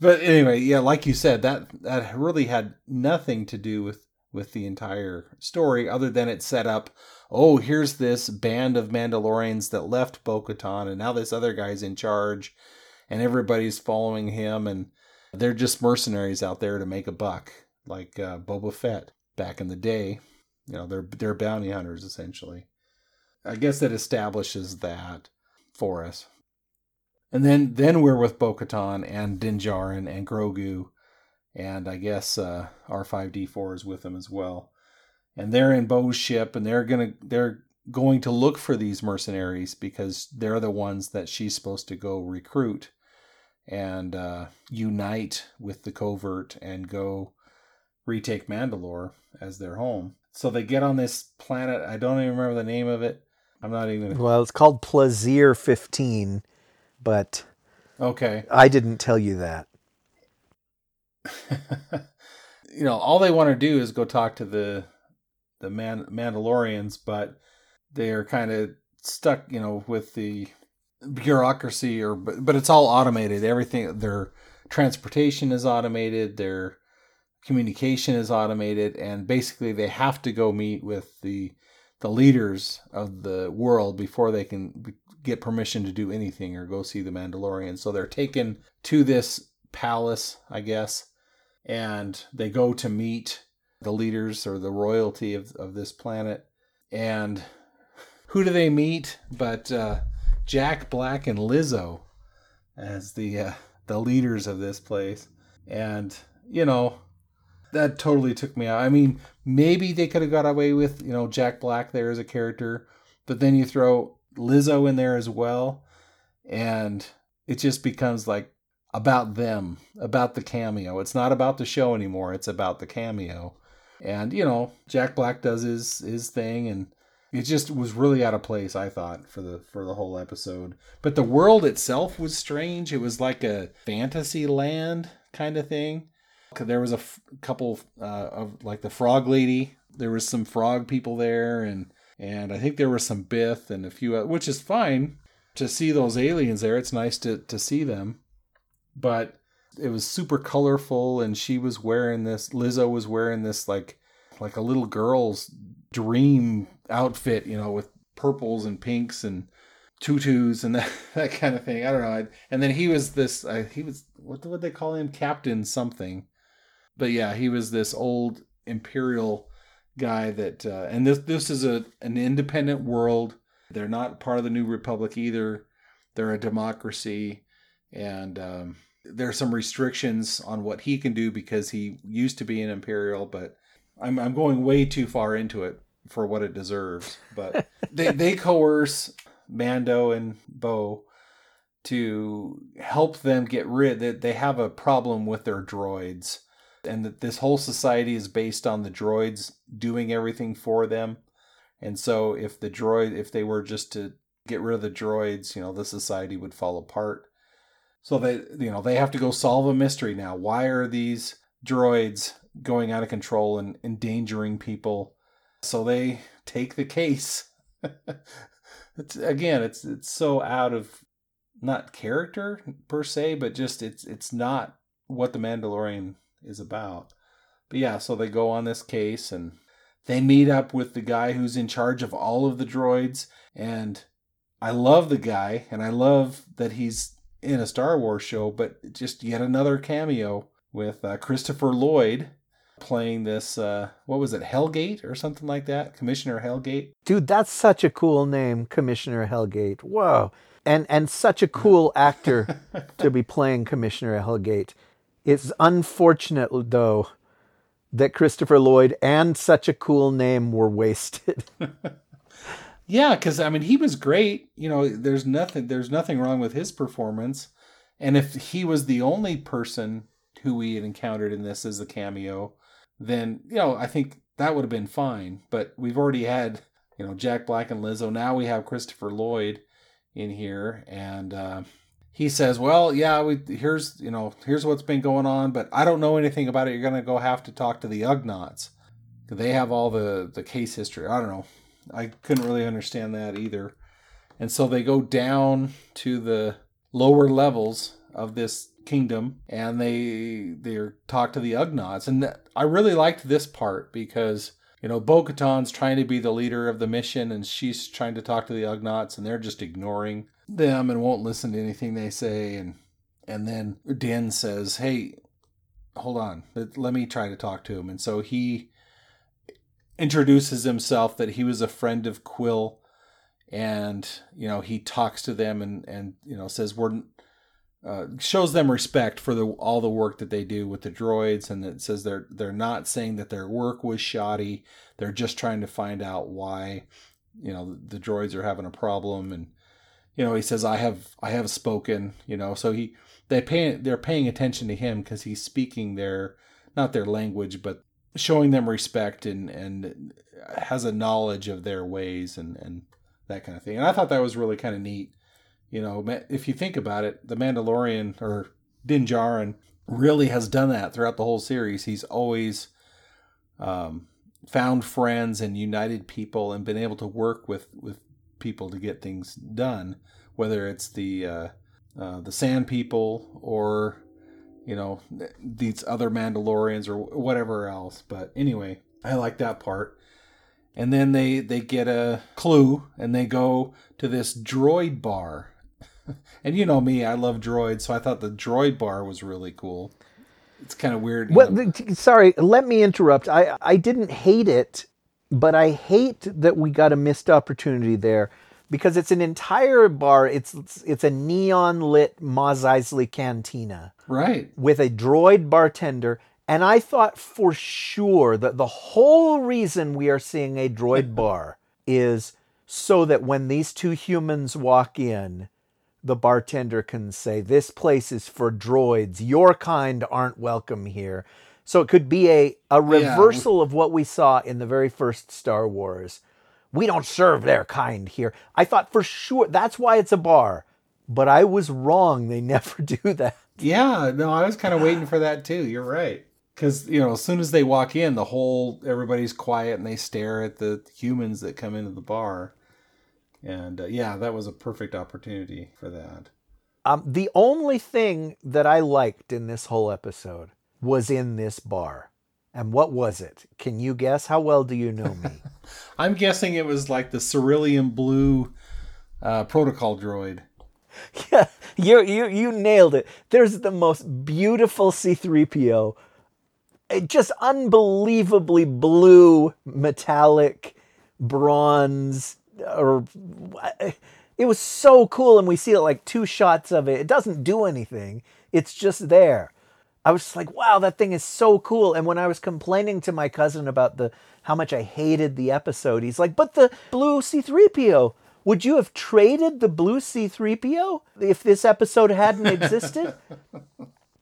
But anyway, yeah, like you said, that, that really had nothing to do with, with the entire story, other than it set up, oh, here's this band of Mandalorians that left Bo-Katan, and now this other guy's in charge, and everybody's following him, and they're just mercenaries out there to make a buck, like uh, Boba Fett back in the day. You know, they're they're bounty hunters, essentially. I guess that establishes that for us. And then, then we're with Bo-Katan and Din Djarin and Grogu, and I guess uh, R five D four is with them as well. And they're in Bo's ship, and they're gonna they're going to look for these mercenaries because they're the ones that she's supposed to go recruit and uh, unite with the covert and go retake Mandalore as their home. So they get on this planet. I don't even remember the name of it. I'm not even... Well, it's called Plazir fifteen, but... Okay. I didn't tell you that. You know, all they want to do is go talk to the the Man- Mandalorians, but they're kind of stuck, you know, with the... bureaucracy, or but, but it's all automated. Everything, their transportation is automated, their communication is automated, and basically they have to go meet with the the leaders of the world before they can get permission to do anything or go see the Mandalorian. So they're taken to this palace, I guess, and they go to meet the leaders or the royalty of, of this planet. And who do they meet but uh Jack Black and Lizzo as the uh, the leaders of this place. And, you know, that totally took me out. I mean, maybe they could have got away with, you know, Jack Black there as a character, but then you throw Lizzo in there as well, and it just becomes like about them, about the cameo. It's not about the show anymore. It's about the cameo. And, you know, Jack Black does his, his thing, and it just was really out of place, I thought, for the for the whole episode. But the world itself was strange. It was like a fantasy land kind of thing. There was a f- couple uh, of, like, the frog lady. There was some frog people there, and and I think there were some Bith and a few, uh, which is fine to see those aliens there. It's nice to, to see them. But it was super colorful, and she was wearing this, Lizzo was wearing this, like like a little girl's dream outfit, you know, with purples and pinks and tutus and that, that kind of thing. I don't know. And then he was this, uh, he was, what would they call him? Captain something. But yeah, he was this old imperial guy that, uh, and this, this is a, an independent world. They're not part of the New Republic either. They're a democracy. And um, there are some restrictions on what he can do because he used to be an Imperial, but I'm, I'm going way too far into it for what it deserves. But they, they coerce Mando and Bo to help them get rid that they have a problem with their droids, and that this whole society is based on the droids doing everything for them. And so if the droid, if they were just to get rid of the droids, you know, the society would fall apart. So they, you know, they have to go solve a mystery now. Why are these droids going out of control and endangering people? So they take the case. It's, again, it's it's so out of, not character per se, but just it's it's not what The Mandalorian is about. But yeah, so they go on this case and they meet up with the guy who's in charge of all of the droids. And I love the guy, and I love that he's in a Star Wars show, but just yet another cameo with uh, Christopher Lloyd playing this, uh, what was it, Hellgate or something like that? Commissioner Hellgate? Dude, that's such a cool name, Commissioner Hellgate. Whoa. And and such a cool actor to be playing Commissioner Hellgate. It's unfortunate, though, that Christopher Lloyd and such a cool name were wasted. Yeah, because, I mean, he was great. You know, there's nothing there's nothing wrong with his performance. And if he was the only person who we had encountered in this as a cameo, then, you know, I think that would have been fine. But we've already had, you know, Jack Black and Lizzo. Now we have Christopher Lloyd in here, and uh, he says, well, yeah, we here's, you know, here's what's been going on, but I don't know anything about it. You're going to go have to talk to the Ugnaughts. They have all the, the case history. I don't know. I couldn't really understand that either. And so they go down to the lower levels of this kingdom, and they they talk to the Ugnaughts. And that, I really liked this part because, you know, Bo-Katan's trying to be the leader of the mission, and she's trying to talk to the Ugnaughts, and they're just ignoring them and won't listen to anything they say. And and then Din says, hey, hold on, let, let me try to talk to him. And so he introduces himself that he was a friend of Quill, and, you know, he talks to them and, and you know, says we're, uh, shows them respect for the all the work that they do with the droids, and it says they're they're not saying that their work was shoddy. They're just trying to find out why, you know, the, the droids are having a problem. And, you know, he says I have I have spoken. You know, so he they pay they're paying attention to him because he's speaking their not their language, but showing them respect and and has a knowledge of their ways and and that kind of thing. And I thought that was really kind of neat. You know, if you think about it, the Mandalorian, or Din Djarin, really has done that throughout the whole series. He's always um, found friends and united people and been able to work with, with people to get things done, whether it's the uh, uh, the Sand People or, you know, these other Mandalorians or whatever else. But anyway, I like that part. And then they, they get a clue and they go to this droid bar. And you know me, I love droids, so I thought the droid bar was really cool. It's kind of weird. Well, you know. Sorry, let me interrupt. I, I didn't hate it, but I hate that we got a missed opportunity there because it's an entire bar. It's it's, it's a neon-lit Mos Eisley cantina. Right. With a droid bartender. And I thought for sure that the whole reason we are seeing a droid bar is so that when these two humans walk in, the bartender can say, this place is for droids. Your kind aren't welcome here. So it could be a, a reversal yeah. of what we saw in the very first Star Wars. We don't serve their kind here. I thought for sure that's why it's a bar. But I was wrong. They never do that. Yeah, no, I was kind of waiting for that too. You're right. Because, you know, as soon as they walk in, the whole, everybody's quiet and they stare at the humans that come into the bar. And uh, yeah, that was a perfect opportunity for that. Um, the only thing that I liked in this whole episode was in this bar. And what was it? Can you guess? How well do you know me? I'm guessing it was like the cerulean blue uh, protocol droid. Yeah, you you you nailed it. There's the most beautiful C three P O. Just unbelievably blue, metallic, bronze. Or it was so cool, and we see it like two shots of it. It doesn't do anything It's just there. I was just like, wow, that thing is so cool. And when I was complaining to my cousin about the how much I hated the episode, he's like, but the blue C three P O, would you have traded the blue C three P O if this episode hadn't existed?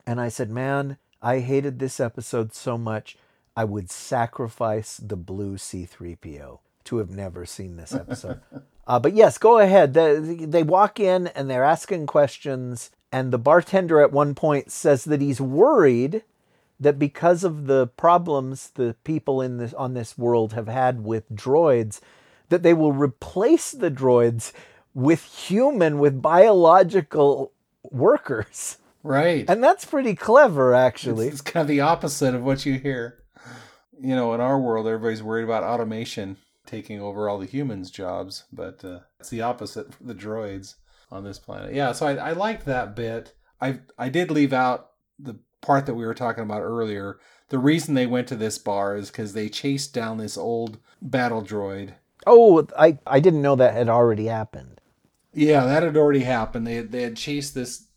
And I said, man, I hated this episode so much, I would sacrifice the blue C three P O to have never seen this episode. uh, but yes, go ahead. They, they walk in and they're asking questions. And the bartender at one point says that he's worried that because of the problems the people in this on this world have had with droids, that they will replace the droids with human, with biological workers. Right. And that's pretty clever, actually. It's, it's kind of the opposite of what you hear. You know, in our world, everybody's worried about automation taking over all the humans' jobs, but uh, it's the opposite for the droids on this planet. Yeah, so I, I liked that bit. I I did leave out the part that we were talking about earlier. The reason they went to this bar is because they chased down this old battle droid. Oh, I, I didn't know that had already happened. Yeah, that had already happened. They, they had chased this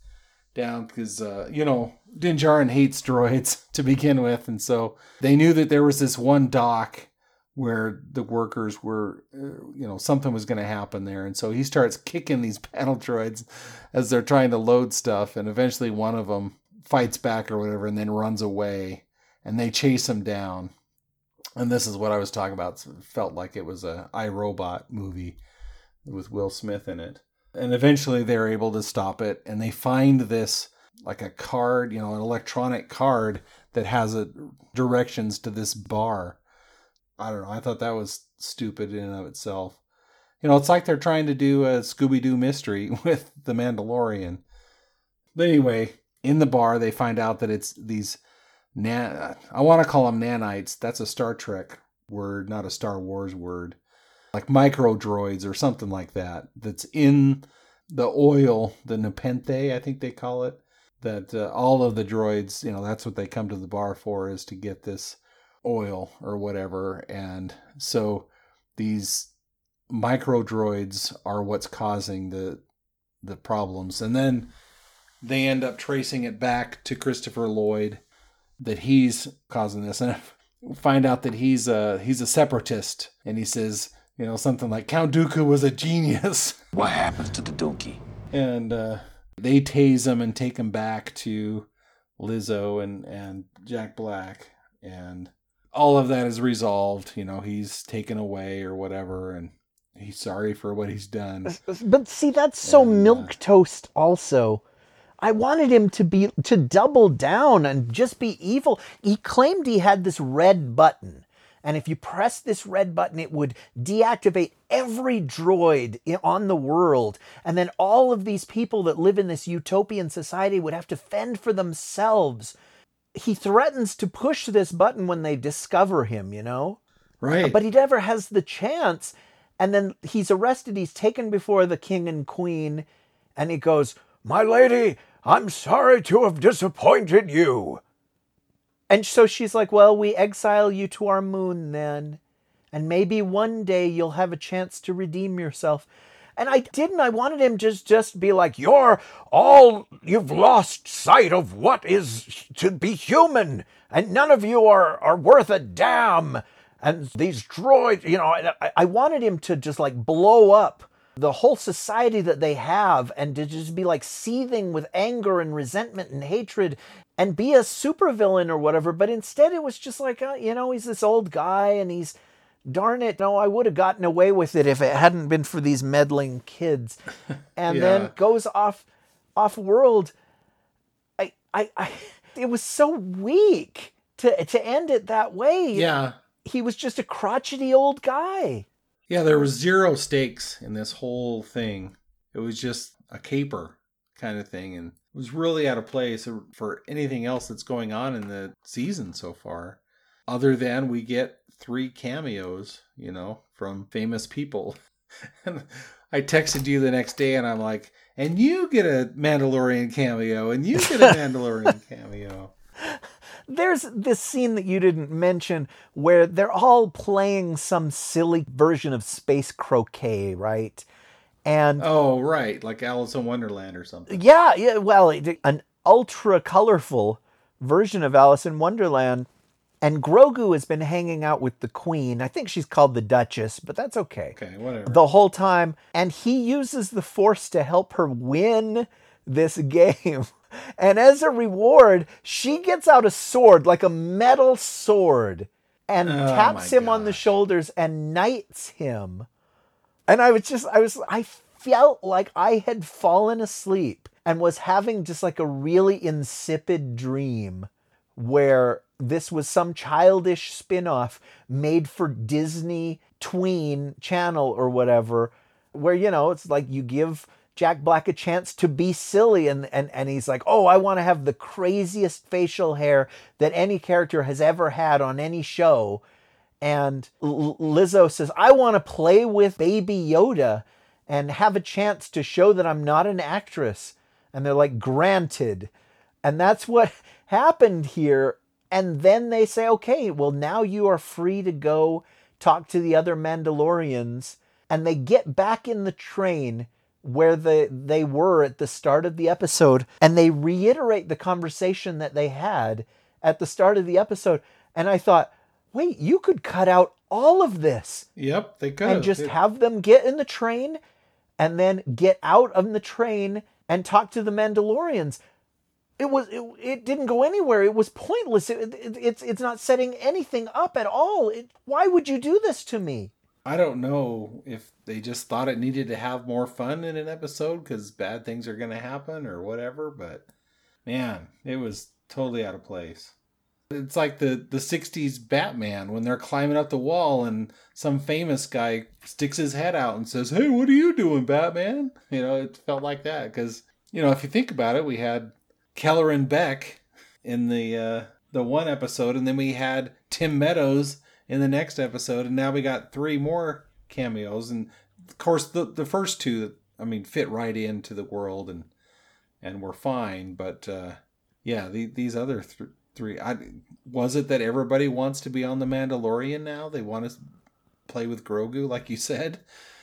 down because, uh, you know, Din Djarin hates droids to begin with. And so they knew that there was this one dock where the workers were, you know, something was going to happen there. And so he starts kicking these battle droids as they're trying to load stuff. And eventually one of them fights back or whatever and then runs away. And they chase him down. And this is what I was talking about. It felt like it was a iRobot movie with Will Smith in it. And eventually they're able to stop it. And they find this, like a card, you know, an electronic card that has a, directions to this bar. I don't know. I thought that was stupid in and of itself. You know, it's like they're trying to do a Scooby-Doo mystery with The Mandalorian. But anyway, in the bar, they find out that it's these... Nan- I want to call them nanites. That's a Star Trek word, not a Star Wars word. Like micro-droids or something like that. That's in the oil, the nepenthe, I think they call it. That uh, all of the droids, you know, that's what they come to the bar for, is to get this oil or whatever. And so these micro droids are what's causing the the problems. And then they end up tracing it back to Christopher Lloyd, that he's causing this, and find out that he's a he's a separatist. And he says, you know, something like, Count Dooku was a genius. What happened to the donkey? And uh they tase him and take him back to Lizzo and and Jack Black, and all of that is resolved. You know, he's taken away or whatever, and he's sorry for what he's done. But see, that's so and, milquetoast also. I wanted him to be to double down and just be evil. He claimed he had this red button. And if you press this red button, it would deactivate every droid on the world. And then all of these people that live in this utopian society would have to fend for themselves. He threatens to push this button when they discover him, you know? Right. But he never has the chance. And then he's arrested. He's taken before the king and queen. And he goes, "My lady, I'm sorry to have disappointed you." And so she's like, "Well, we exile you to our moon then. And maybe one day you'll have a chance to redeem yourself." And I didn't. I wanted him just just be like, "You're all, you've lost sight of what is to be human. And none of you are, are worth a damn. And these droids," you know, I, I wanted him to just like blow up the whole society that they have and to just be like seething with anger and resentment and hatred and be a supervillain or whatever. But instead it was just like, uh, you know, he's this old guy and he's, darn it, no, I would have gotten away with it if it hadn't been for these meddling kids. And yeah. Then goes off off world. I, I I it was so weak to to end it that way. Yeah. He was just a crotchety old guy. Yeah, there was zero stakes in this whole thing. It was just a caper kind of thing, and it was really out of place for anything else that's going on in the season so far. Other than we get three cameos, you know, from famous people. And I texted you the next day and I'm like, and you get a Mandalorian cameo, and you get a Mandalorian cameo. There's this scene that you didn't mention where they're all playing some silly version of space croquet, right? And oh, right. Like Alice in Wonderland or something. Yeah. yeah. Well, an ultra colorful version of Alice in Wonderland. And Grogu has been hanging out with the Queen. I think she's called the Duchess, but that's okay. Okay, whatever. The whole time. And he uses the Force to help her win this game. And as a reward, she gets out a sword, like a metal sword, and oh taps him gosh. on the shoulders and knights him. And I was just, I was, I felt like I had fallen asleep and was having just like a really insipid dream where this was some childish spin-off made for Disney tween channel or whatever, where, you know, it's like you give Jack Black a chance to be silly, and and, and he's like, oh, I want to have the craziest facial hair that any character has ever had on any show. And L- Lizzo says, I want to play with Baby Yoda and have a chance to show that I'm not an actress. And they're like, granted. And that's what happened here. And then they say, okay, well, now you are free to go talk to the other Mandalorians. And they get back in the train where the, they were at the start of the episode. And they reiterate the conversation that they had at the start of the episode. And I thought, wait, you could cut out all of this. Yep, they could. And just it... have them get in the train and then get out of the train and talk to the Mandalorians. It was it, it didn't go anywhere. It was pointless. It, it, it's it's not setting anything up at all. It, why would you do this to me? I don't know if they just thought it needed to have more fun in an episode because bad things are going to happen or whatever. But man, it was totally out of place. It's like the, the sixties Batman when they're climbing up the wall and some famous guy sticks his head out and says, hey, what are you doing, Batman? You know, it felt like that because, you know, if you think about it, we had Kelleran Beq in the uh, the one episode, and then we had Tim Meadows in the next episode, and now we got three more cameos, and of course the the first two, I mean, fit right into the world and and were fine, but uh, yeah, the, these other th- three, I, was it that everybody wants to be on The Mandalorian now? They want to play with Grogu, like you said.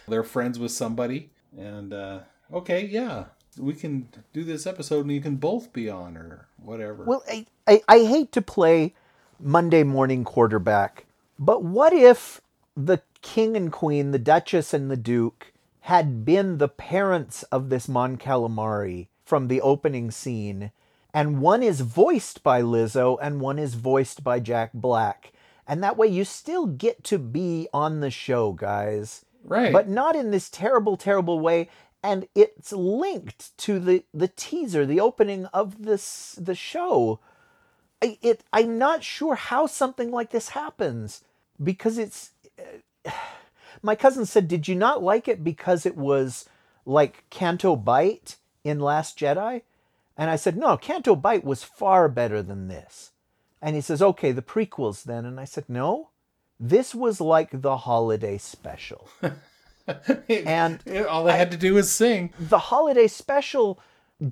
They're friends with somebody, and uh, okay, yeah. We can do this episode and you can both be on or whatever. Well, I, I, I hate to play Monday morning quarterback, but what if the king and queen, the duchess and the duke, had been the parents of this Mon Calamari from the opening scene, and one is voiced by Lizzo and one is voiced by Jack Black? And that way you still get to be on the show, guys. Right. But not in this terrible, terrible way. And it's linked to the, the teaser, the opening of this the show. I, it, I'm not sure how something like this happens. Because it's... Uh, my cousin said, did you not like it because it was like Canto Bight in Last Jedi? And I said, no, Canto Bight was far better than this. And he says, okay, the prequels then. And I said, no, this was like the holiday special. It, and it, all they I, had to do was sing. The holiday special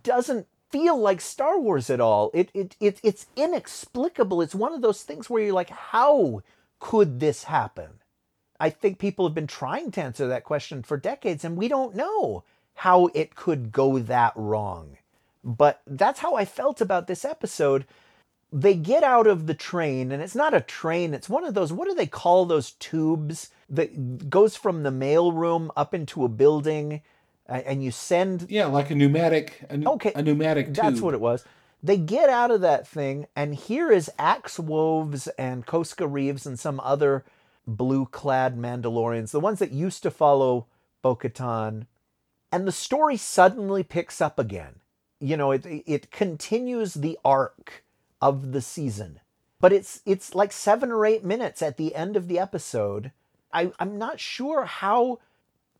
doesn't feel like Star Wars at all. It, it it it's inexplicable. It's one of those things where you're like, how could this happen? I think people have been trying to answer that question for decades, and we don't know how it could go that wrong. But that's how I felt about this episode. They get out of the train, and it's not a train. It's one of those, what do they call those tubes that goes from the mail room up into a building, and you send... Yeah, like a pneumatic, a, okay, a pneumatic tube. That's what it was. They get out of that thing, and here is Axe Woves and Koska Reeves and some other blue-clad Mandalorians, the ones that used to follow Bo-Katan. And the story suddenly picks up again. You know, it it continues the arc of the season. But it's it's like seven or eight minutes at the end of the episode. I, I'm not sure how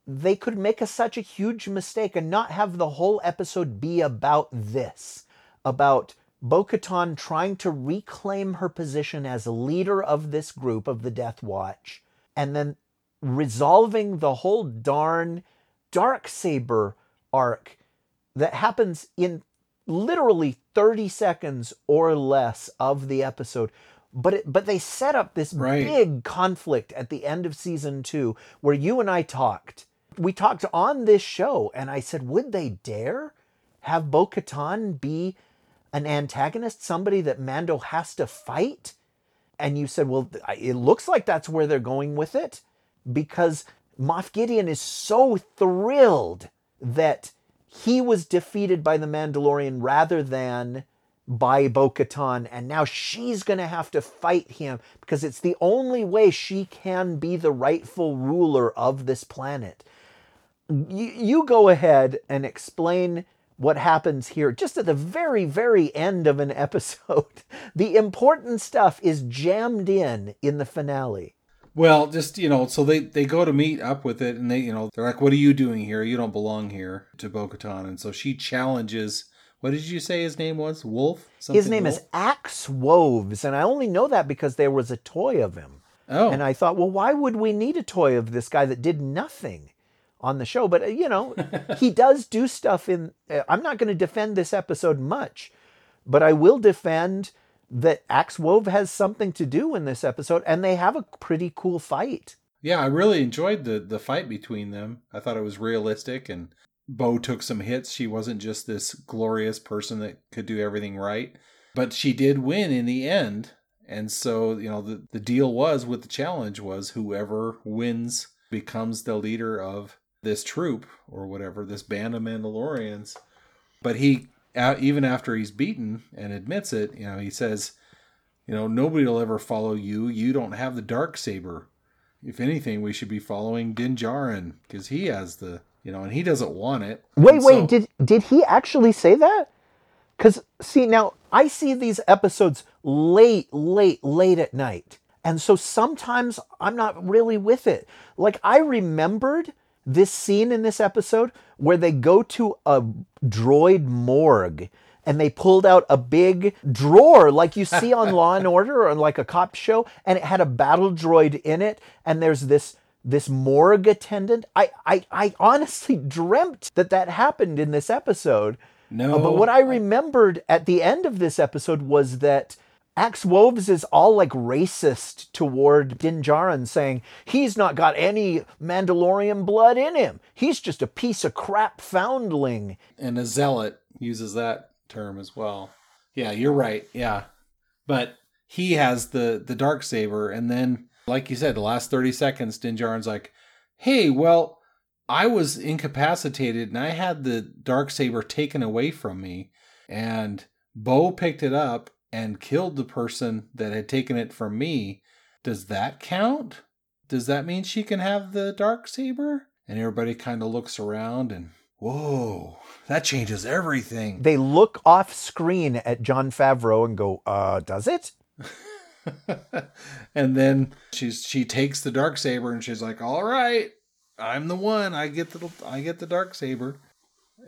they could make a, such a huge mistake and not have the whole episode be about this. About Bo-Katan trying to reclaim her position as leader of this group, of the Death Watch. And then resolving the whole darn Darksaber arc that happens in literally thirty seconds or less of the episode. But it, but they set up this right. big conflict at the end of season two where you and I talked. We talked on this show, and I said, would they dare have Bo-Katan be an antagonist, somebody that Mando has to fight? And you said, well, it looks like that's where they're going with it, because Moff Gideon is so thrilled that he was defeated by the Mandalorian rather than by Bo-Katan, and now she's going to have to fight him because it's the only way she can be the rightful ruler of this planet. You, you go ahead and explain what happens here just at the very, very end of an episode. The important stuff is jammed in in the finale. Well, just, you know, so they, they go to meet up with it, and they, you know, they're like, what are you doing here? You don't belong here, to Bo-Katan. And so she challenges, what did you say his name was? Wolf? Something his name Wolf? Is Axe Woves, and I only know that because there was a toy of him. Oh. And I thought, well, why would we need a toy of this guy that did nothing on the show? But, you know, he does do stuff in... Uh, I'm not going to defend this episode much, but I will defend that Axe Wove has something to do in this episode, and they have a pretty cool fight. Yeah, I really enjoyed the, the fight between them. I thought it was realistic, and Bo took some hits. She wasn't just this glorious person that could do everything right, but she did win in the end. And so, you know, the, the deal was with the challenge was whoever wins becomes the leader of this troop or whatever, this band of Mandalorians. But he... Out, even after he's beaten and admits it, you know, he says, you know, nobody will ever follow you. You don't have the Darksaber. If anything, we should be following Din Djarin because he has the, you know, and he doesn't want it. Wait, and wait, so... did did he actually say that? Because, see, now I see these episodes late, late, late at night. And so sometimes I'm not really with it. Like, I remembered this scene in this episode where they go to a droid morgue and they pulled out a big drawer like you see on Law and Order or like a cop show, and it had a battle droid in it, and there's this this morgue attendant. I, I, I honestly dreamt that that happened in this episode. No. Uh, but what I remembered at the end of this episode was that Axe Woves is all like racist toward Din Djarin, saying he's not got any Mandalorian blood in him. He's just a piece of crap foundling. And a zealot uses that term as well. Yeah, you're right. Yeah. But he has the, the Darksaber. And then, like you said, the last thirty seconds, Din Djarin's like, hey, well, I was incapacitated and I had the Darksaber taken away from me. And Bo picked it up and killed the person that had taken it from me. Does that count? Does that mean she can have the Darksaber? And everybody kind of looks around and, whoa, that changes everything. They look off screen at Jon Favreau and go, uh, does it? And then she's she takes the Darksaber and she's like, all right, I'm the one. I get the I get the Darksaber.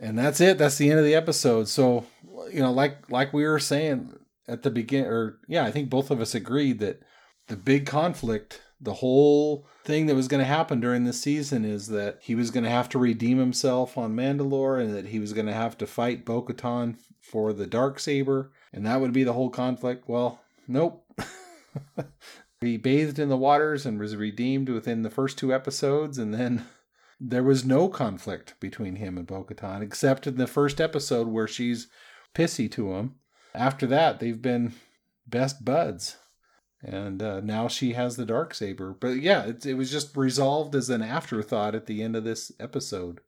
And that's it. That's the end of the episode. So, you know, like like we were saying at the beginning, or yeah, I think both of us agreed that the big conflict, the whole thing that was going to happen during this season is that he was going to have to redeem himself on Mandalore and that he was going to have to fight Bo-Katan for the Darksaber, and that would be the whole conflict. Well, nope. He bathed in the waters and was redeemed within the first two episodes, and then there was no conflict between him and Bo-Katan, except in the first episode where she's pissy to him. After that, they've been best buds. And uh, now she has the Darksaber. But yeah, it, it was just resolved as an afterthought at the end of this episode.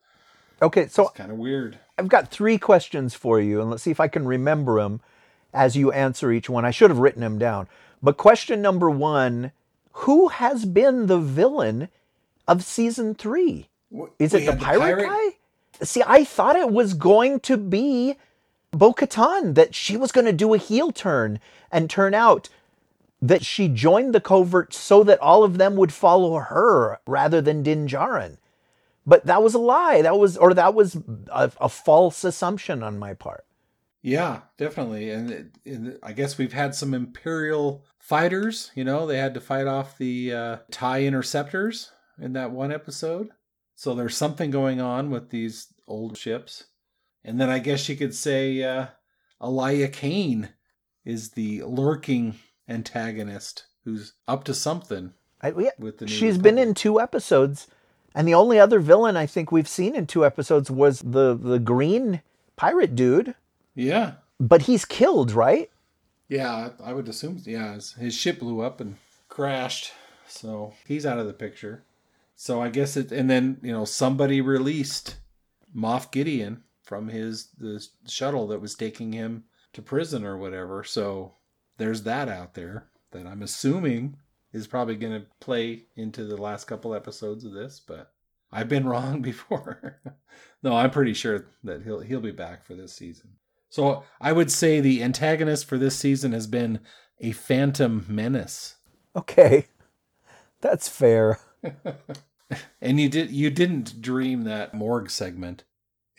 Okay, so... It's kind of weird. I've got three questions for you, and let's see if I can remember them as you answer each one. I should have written them down. But question number one, who has been the villain of season three? Is it the pirate, the pirate guy? See, I thought it was going to be Bo-Katan, that she was going to do a heel turn and turn out that she joined the covert so that all of them would follow her rather than Din Djarin. But that was a lie. That was, or that was a, a false assumption on my part. Yeah, definitely. And it, it, I guess we've had some Imperial fighters, you know, they had to fight off the uh, TIE interceptors in that one episode. So there's something going on with these old ships. And then I guess you could say uh, Elia Kane is the lurking antagonist who's up to something. I, yeah. With the new She's Republic. Been in two episodes, and the only other villain I think we've seen in two episodes was the, the green pirate dude. Yeah. But he's killed, right? Yeah, I would assume. Yeah, his, his ship blew up and crashed, so he's out of the picture. So I guess it. And then, you know, somebody released Moff Gideon from his the shuttle that was taking him to prison or whatever. So there's that out there that I'm assuming is probably going to play into the last couple episodes of this. But I've been wrong before. No, I'm pretty sure that he'll he'll be back for this season. So I would say the antagonist for this season has been a phantom menace. Okay, that's fair. And you did you didn't dream that morgue segment,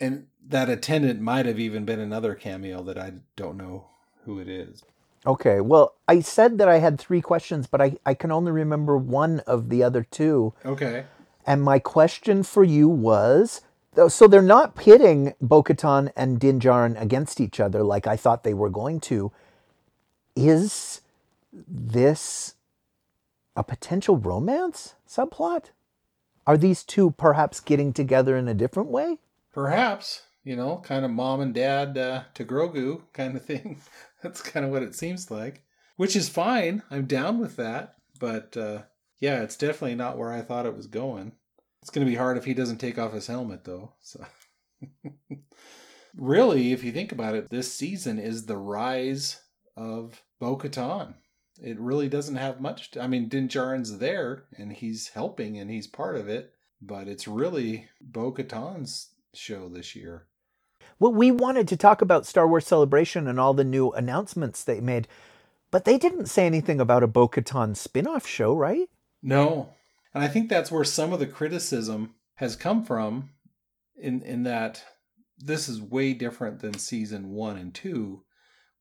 and that attendant might have even been another cameo that I don't know who it is. Okay, well, I said that I had three questions, but I, I can only remember one of the other two. Okay. And my question for you was, so they're not pitting Bo-Katan and Din Djarin against each other like I thought they were going to. Is this a potential romance subplot? Are these two perhaps getting together in a different way? Perhaps, you know, kind of mom and dad uh, to Grogu kind of thing. That's kind of what it seems like, which is fine. I'm down with that. But uh, yeah, it's definitely not where I thought it was going. It's going to be hard if he doesn't take off his helmet, though. So, really, if you think about it, this season is the rise of Bo-Katan. It really doesn't have much. To, I mean, Din Djarin's there, and he's helping, and he's part of it. But it's really Bo-Katan's show this year. Well, we wanted to talk about Star Wars Celebration and all the new announcements they made, but they didn't say anything about a Bo-Katan spin-off show, right? No. And I think that's where some of the criticism has come from, in in that this is way different than season one and two,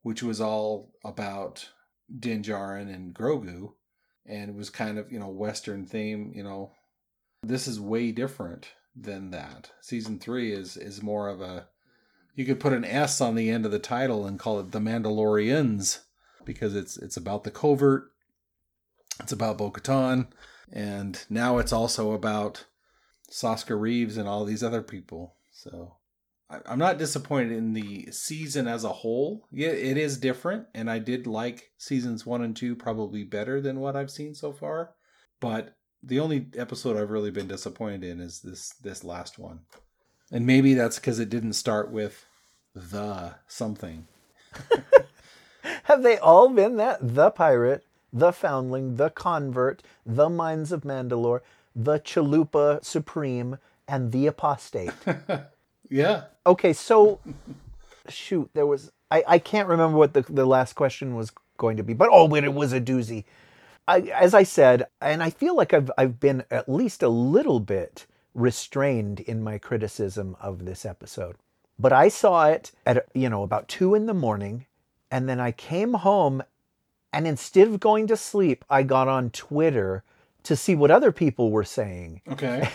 which was all about Din Djarin and Grogu, and it was kind of, you know, Western theme, you know. This is way different than that. Season three is is more of a, you could put an S on the end of the title and call it The Mandalorians, because it's it's about the covert, it's about Bo-Katan. And now it's also about Koska Reeves and all these other people. So I'm not disappointed in the season as a whole. Yeah, it is different. And I did like seasons one and two probably better than what I've seen so far. But the only episode I've really been disappointed in is this, this last one. And maybe that's because it didn't start with the something. Have they all been that? The Pirate, The Foundling, The Convert, The Mines of Mandalore, The Chalupa Supreme, and The Apostate. Yeah. Okay, so, shoot, there was... I, I can't remember what the, the last question was going to be, but oh, it was a doozy. I, as I said, and I feel like I've I've been at least a little bit restrained in my criticism of this episode. But I saw it at, you know, about two in the morning, and then I came home. And instead of going to sleep, I got on Twitter to see what other people were saying. Okay.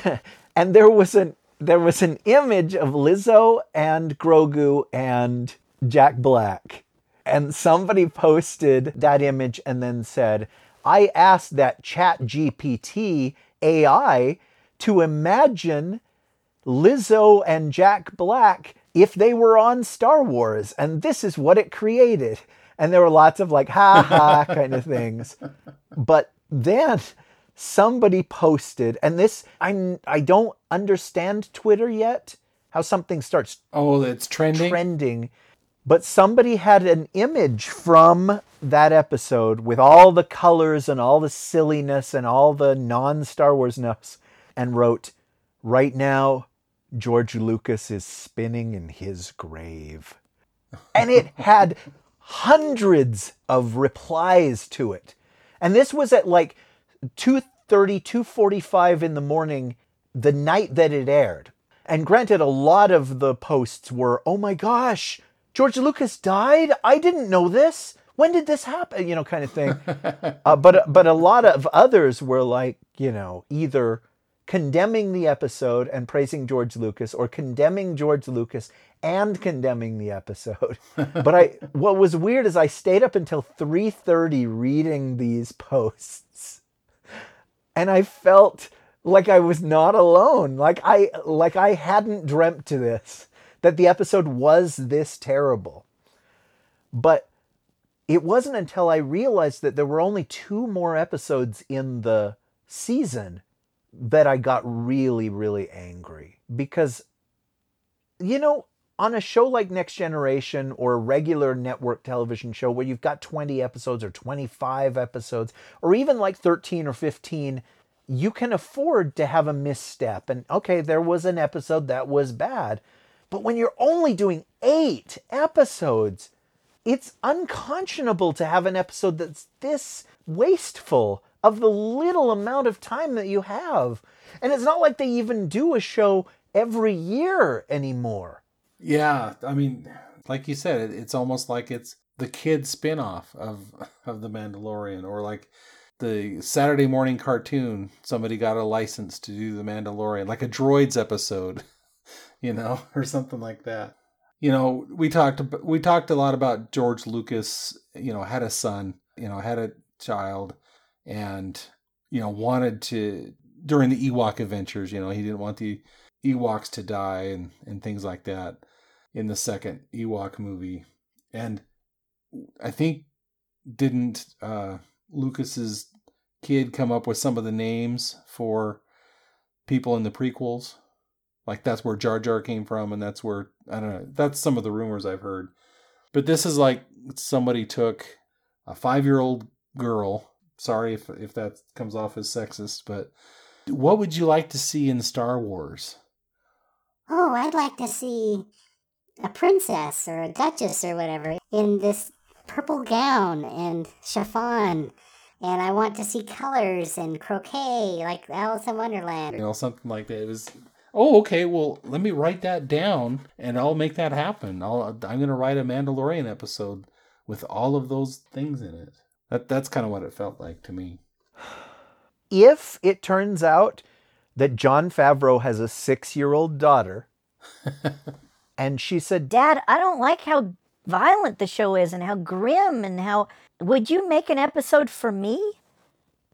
And there was an there was an image of Lizzo and Grogu and Jack Black. And somebody posted that image and then said, I asked that Chat G P T A I to imagine Lizzo and Jack Black if they were on Star Wars. And this is what it created. And there were lots of like, ha ha kind of things. But then somebody posted, and this, I'm, I don't understand Twitter yet, how something starts. Oh, it's trending? Trending. But somebody had an image from that episode with all the colors and all the silliness and all the non-Star Wars-ness and wrote, right now, George Lucas is spinning in his grave. And it had... hundreds of replies to it. And this was at like two thirty, two forty-five in the morning, the night that it aired. And granted, a lot of the posts were, oh my gosh, George Lucas died? I didn't know this. When did this happen? You know, kind of thing. uh, but, but a lot of others were like, you know, either condemning the episode and praising George Lucas, or condemning George Lucas and condemning the episode. But I, what was weird is I stayed up until three thirty reading these posts, and I felt like I was not alone. Like I, like I hadn't dreamt to this, that the episode was this terrible. But it wasn't until I realized that there were only two more episodes in the season that I got really, really angry. Because, you know, on a show like Next Generation or a regular network television show where you've got twenty episodes or twenty-five episodes or even like thirteen or fifteen, you can afford to have a misstep. And okay, there was an episode that was bad. But when you're only doing eight episodes, it's unconscionable to have an episode that's this wasteful of the little amount of time that you have. And it's not like they even do a show every year anymore. Yeah, I mean, like you said, it's almost like it's the kid spin-off of, of The Mandalorian, or like the Saturday morning cartoon, somebody got a license to do The Mandalorian, like a Droids episode, you know, or something like that. You know, we talked we talked a lot about George Lucas, you know, had a son, you know, had a child, and, you know, wanted to, during the Ewok adventures, you know, he didn't want the Ewoks to die and, and things like that. In the second Ewok movie. And I think didn't uh, Lucas's kid come up with some of the names for people in the prequels? Like that's where Jar Jar came from, and that's where, I don't know, that's some of the rumors I've heard. But this is like somebody took a five-year-old girl, sorry if if that comes off as sexist, but what would you like to see in Star Wars? Oh, I'd like to see a princess or a duchess or whatever in this purple gown and chiffon, and I want to see colors and croquet like Alice in Wonderland. You know, something like that. It was, oh, okay, well, let me write that down and I'll make that happen. I'll, I'm going to write a Mandalorian episode with all of those things in it. That That's kind of what it felt like to me. If it turns out that Jon Favreau has a six-year-old daughter, and she said, Dad, I don't like how violent the show is and how grim and how... Would you make an episode for me?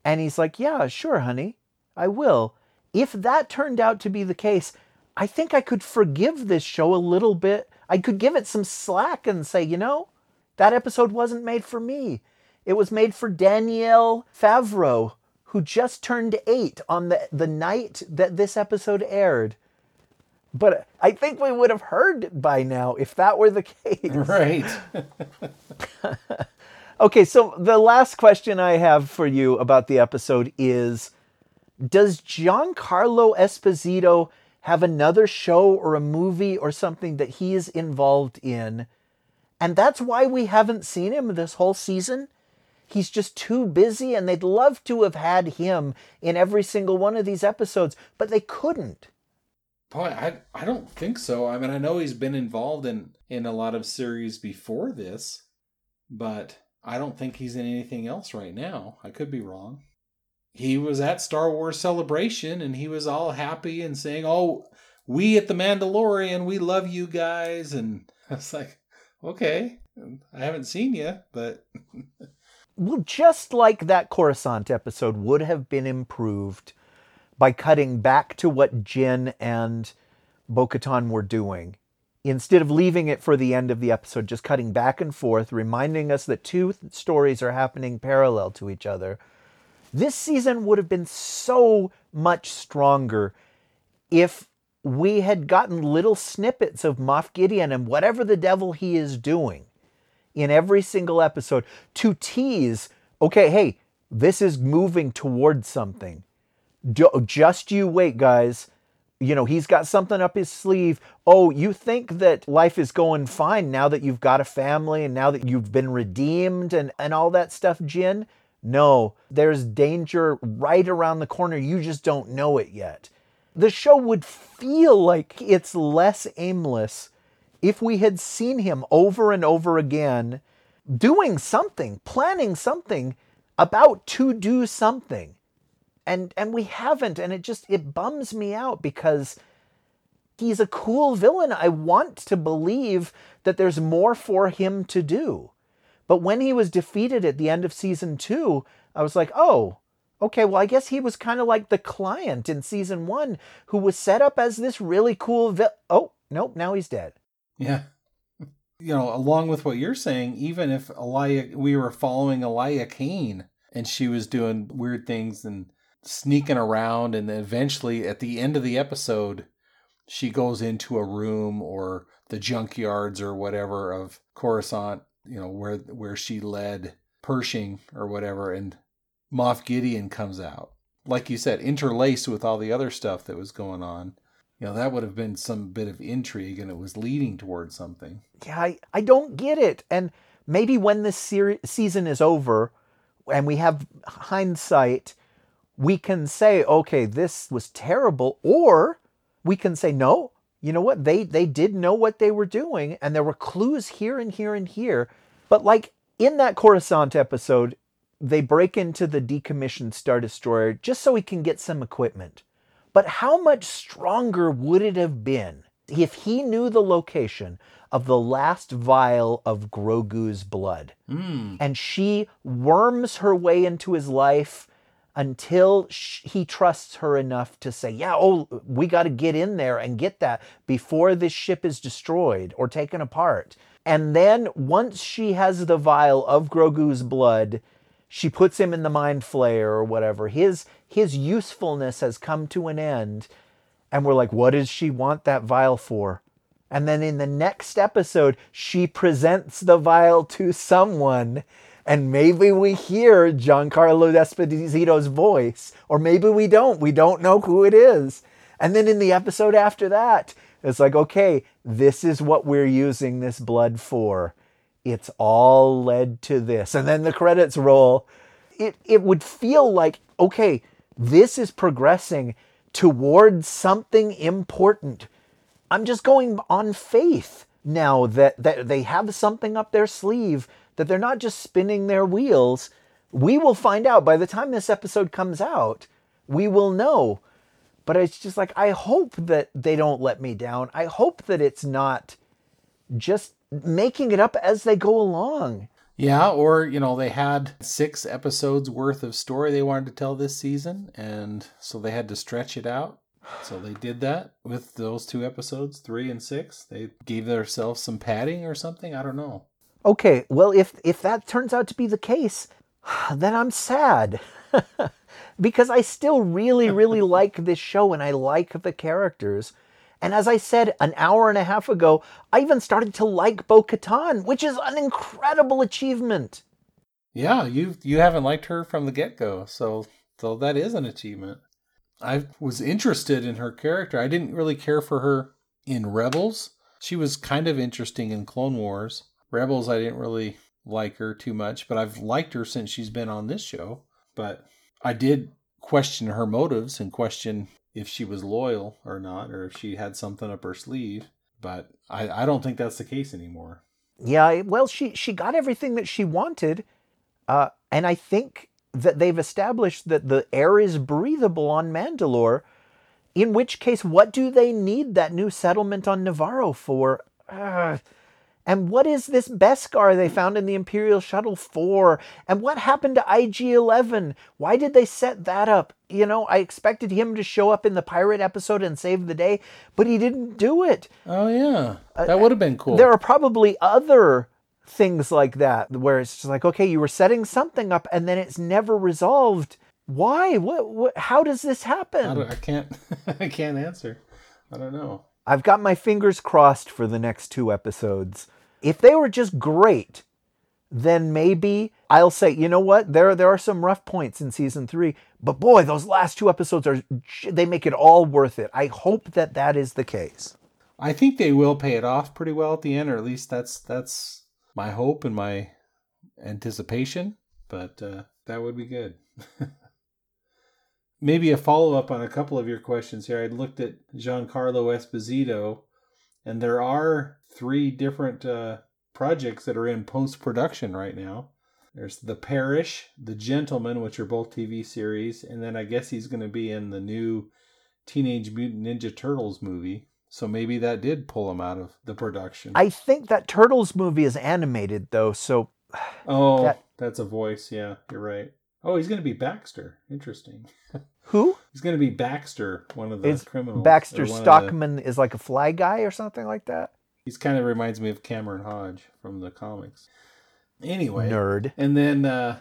And he's like, yeah, sure, honey, I will. If that turned out to be the case, I think I could forgive this show a little bit. I could give it some slack and say, you know, that episode wasn't made for me. It was made for Danielle Favreau, who just turned eight on the, the night that this episode aired. But I think we would have heard by now if that were the case. Right. Okay, so the last question I have for you about the episode is, does Giancarlo Esposito have another show or a movie or something that he is involved in? And that's why we haven't seen him this whole season? He's just too busy, and they'd love to have had him in every single one of these episodes, but they couldn't. Boy, I, I don't think so. I mean, I know he's been involved in, in a lot of series before this, but I don't think he's in anything else right now. I could be wrong. He was at Star Wars Celebration, and he was all happy and saying, oh, we at The Mandalorian, we love you guys. And I was like, okay, I haven't seen you, but... Well, just like that Coruscant episode would have been improved by cutting back to what Jyn and Bo-Katan were doing. Instead of leaving it for the end of the episode, just cutting back and forth, reminding us that two th- stories are happening parallel to each other. This season would have been so much stronger if we had gotten little snippets of Moff Gideon and whatever the devil he is doing in every single episode to tease, okay, hey, this is moving towards something. Just you wait, guys. You know, he's got something up his sleeve. Oh, you think that life is going fine now that you've got a family and now that you've been redeemed and, and all that stuff, Jyn? No, there's danger right around the corner. You just don't know it yet. The show would feel like it's less aimless if we had seen him over and over again doing something, planning something about to do something. And and we haven't, and it just, it bums me out because he's a cool villain. I want to believe that there's more for him to do. But when he was defeated at the end of season two, I was like, oh, okay, well, I guess he was kind of like the client in season one who was set up as this really cool villain. Oh, nope, now he's dead. Yeah. you know, along with what you're saying, even if Elia, we were following Elia Kane and she was doing weird things and sneaking around, and then eventually at the end of the episode, she goes into a room or the junkyards or whatever of Coruscant, you know, where where she led Pershing or whatever, and Moff Gideon comes out. Like you said, interlaced with all the other stuff that was going on. You know, that would have been some bit of intrigue, and it was leading towards something. Yeah, I, I don't get it. And maybe when this ser- season is over and we have hindsight, we can say, okay, this was terrible. Or we can say, no, you know what? They, they did know what they were doing, and there were clues here and here and here. But like in that Coruscant episode, they break into the decommissioned Star Destroyer just so he can get some equipment. But how much stronger would it have been if he knew the location of the last vial of Grogu's blood? Mm. And she worms her way into his life until she, he trusts her enough to say, yeah, oh, we got to get in there and get that before this ship is destroyed or taken apart. And then once she has the vial of Grogu's blood, she puts him in the mind flayer or whatever. His his usefulness has come to an end. And we're like, what does she want that vial for? And then in the next episode, she presents the vial to someone. And maybe we hear Giancarlo Esposito's voice. Or maybe we don't. We don't know who it is. And then in the episode after that, it's like, okay, this is what we're using this blood for. It's all led to this. And then the credits roll. It it would feel like, okay, this is progressing towards something important. I'm just going on faith now that, that they have something up their sleeve, that they're not just spinning their wheels. We will find out. By the time this episode comes out, we will know. But it's just like, I hope that they don't let me down. I hope that it's not just making it up as they go along. Yeah, or, you know, they had six episodes worth of story they wanted to tell this season, and so they had to stretch it out. So they did that with those two episodes, three and six. They gave themselves some padding or something. I don't know. Okay, well, if, if that turns out to be the case, then I'm sad. Because I still really, really like this show, and I like the characters. And as I said an hour and a half ago, I even started to like Bo-Katan, which is an incredible achievement. Yeah, you you haven't liked her from the get-go, so so that is an achievement. I was interested in her character. I didn't really care for her in Rebels. She was kind of interesting in Clone Wars. Rebels, I didn't really like her too much, but I've liked her since she's been on this show. But I did question her motives and question if she was loyal or not, or if she had something up her sleeve. But I, I don't think that's the case anymore. Yeah, well, she, she got everything that she wanted. Uh, and I think that they've established that the air is breathable on Mandalore, in which case, what do they need that new settlement on Nevarro for? Ugh. And what is this Beskar they found in the Imperial Shuttle four? And what happened to I G eleven? Why did they set that up? You know, I expected him to show up in the Pirate episode and save the day, but he didn't do it. Oh, yeah. That uh, would have been cool. There are probably other things like that where it's just like, okay, you were setting something up and then it's never resolved. Why? What? what how does this happen? I, I can't. I can't answer. I don't know. I've got my fingers crossed for the next two episodes. If they were just great, then maybe I'll say, you know what? There, there are some rough points in season three, but boy, those last two episodes are, they make it all worth it. I hope that that is the case. I think they will pay it off pretty well at the end, or at least that's, that's my hope and my anticipation, but uh, that would be good. Maybe a follow-up on a couple of your questions here. I looked at Giancarlo Esposito, and there are three different uh, projects that are in post-production right now. There's The Parish, The Gentleman, which are both T V series, and then I guess he's going to be in the new Teenage Mutant Ninja Turtles movie. So maybe that did pull him out of the production. I think that Turtles movie is animated, though, so... Oh, that... that's a voice. Yeah, you're right. Oh, he's going to be Baxter. Interesting. Who? He's going to be Baxter, one of the is criminals. Baxter Stockman the... is like a fly guy or something like that? He's kind of reminds me of Cameron Hodge from the comics. Anyway. Nerd. And then uh,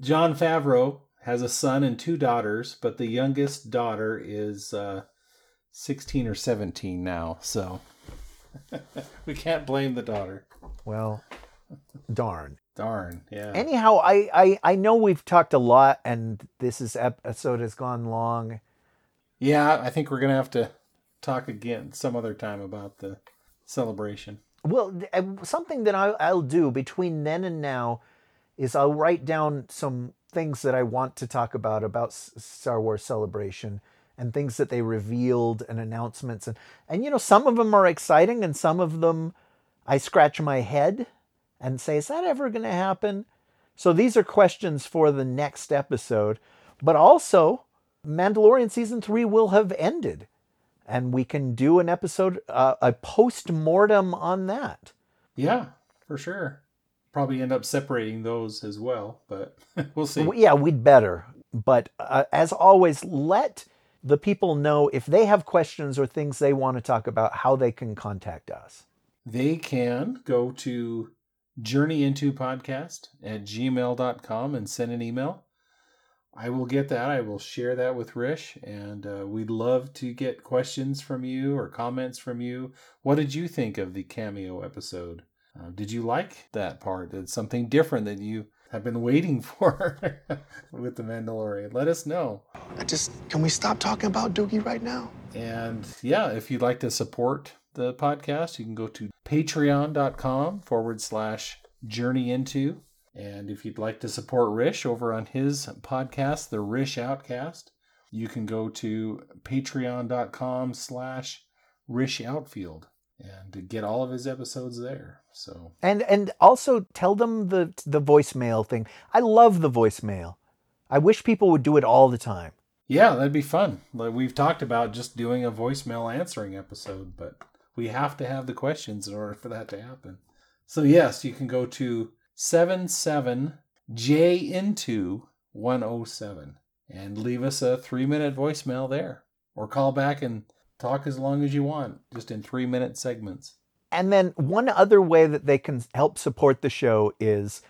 Jon Favreau has a son and two daughters, but the youngest daughter is uh, sixteen or seventeen now, so we can't blame the daughter. Well, darn. Darn, yeah. Anyhow, I, I, I know we've talked a lot, and this is episode has gone long. Yeah, I think we're going to have to talk again some other time about the celebration. Well, something that I'll, I'll do between then and now is I'll write down some things that I want to talk about, about Star Wars Celebration and things that they revealed and announcements. And, and you know, some of them are exciting and some of them I scratch my head and say, is that ever going to happen? So these are questions for the next episode. But also, Mandalorian Season three will have ended. And we can do an episode, uh, a post-mortem on that. Yeah, for sure. Probably end up separating those as well, but we'll see. Yeah, we'd better. But uh, as always, let the people know if they have questions or things they want to talk about, how they can contact us. They can go to journeyintopodcast at gmail dot com and send an email. I will get that. I will share that with Rish, and uh, we'd love to get questions from you or comments from you. What did you think of the cameo episode? Uh, did you like that part? Did something different that you have been waiting for with The Mandalorian? Let us know. I just, can we stop talking about Doogie right now? And yeah, if you'd like to support the podcast, you can go to patreon.com forward slash journey into. And if you'd like to support Rish over on his podcast, The Rish Outcast, you can go to patreon.com slash Rish Outfield and get all of his episodes there. So and and also tell them the the voicemail thing. I love the voicemail. I wish people would do it all the time. Yeah, that'd be fun. Like we've talked about just doing a voicemail answering episode, but we have to have the questions in order for that to happen. So yes, you can go to seven seven J into one oh seven and leave us a three-minute voicemail there. Or call back and talk as long as you want, just in three-minute segments. And then one other way that they can help support the show is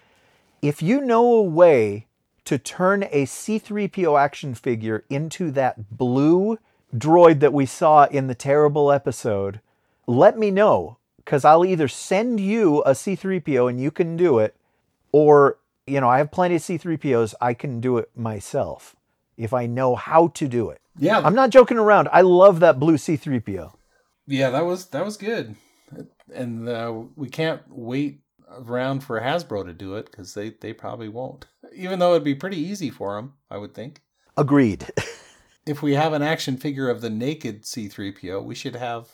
if you know a way to turn a C three P O action figure into that blue droid that we saw in the terrible episode, let me know, because I'll either send you a C three P O and you can do it, or, you know, I have plenty of C three P Os. I can do it myself if I know how to do it. Yeah. I'm not joking around. I love that blue C three P O. Yeah, that was that was good. And uh, we can't wait around for Hasbro to do it because they, they probably won't. Even though it'd be pretty easy for them, I would think. Agreed. If we have an action figure of the naked C three P O, we should have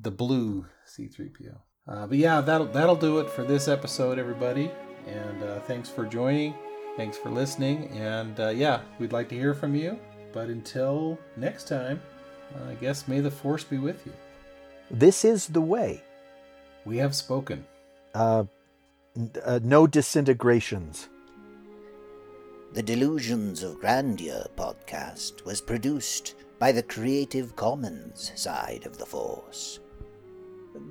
the blue C three P O. Uh, but yeah, that'll, that'll do it for this episode, everybody. And uh, thanks for joining. Thanks for listening. And uh, yeah, we'd like to hear from you. But until next time, uh, I guess may the Force be with you. This is the way. We have spoken. Uh, n- uh, no disintegrations. The Delusions of Grandeur podcast was produced by the Creative Commons side of the Force.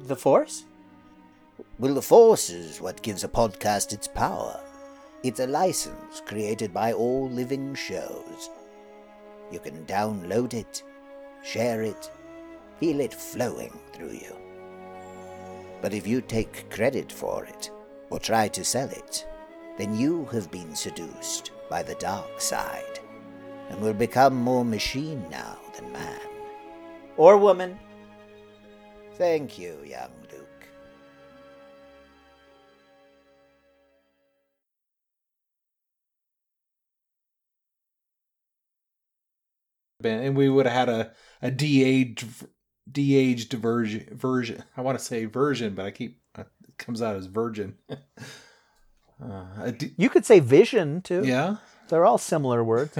The Force? Well, the Force is what gives a podcast its power. It's a license created by all living shows. You can download it, share it, feel it flowing through you. But if you take credit for it, or try to sell it, then you have been seduced by the dark side, and will become more machine now than man. Or woman. Thank you, young Luke. And we would have had a, a de-aged, de-aged version, version. I want to say version, but I keep, it comes out as virgin. uh, de- you could say vision, too. Yeah. They're all similar words.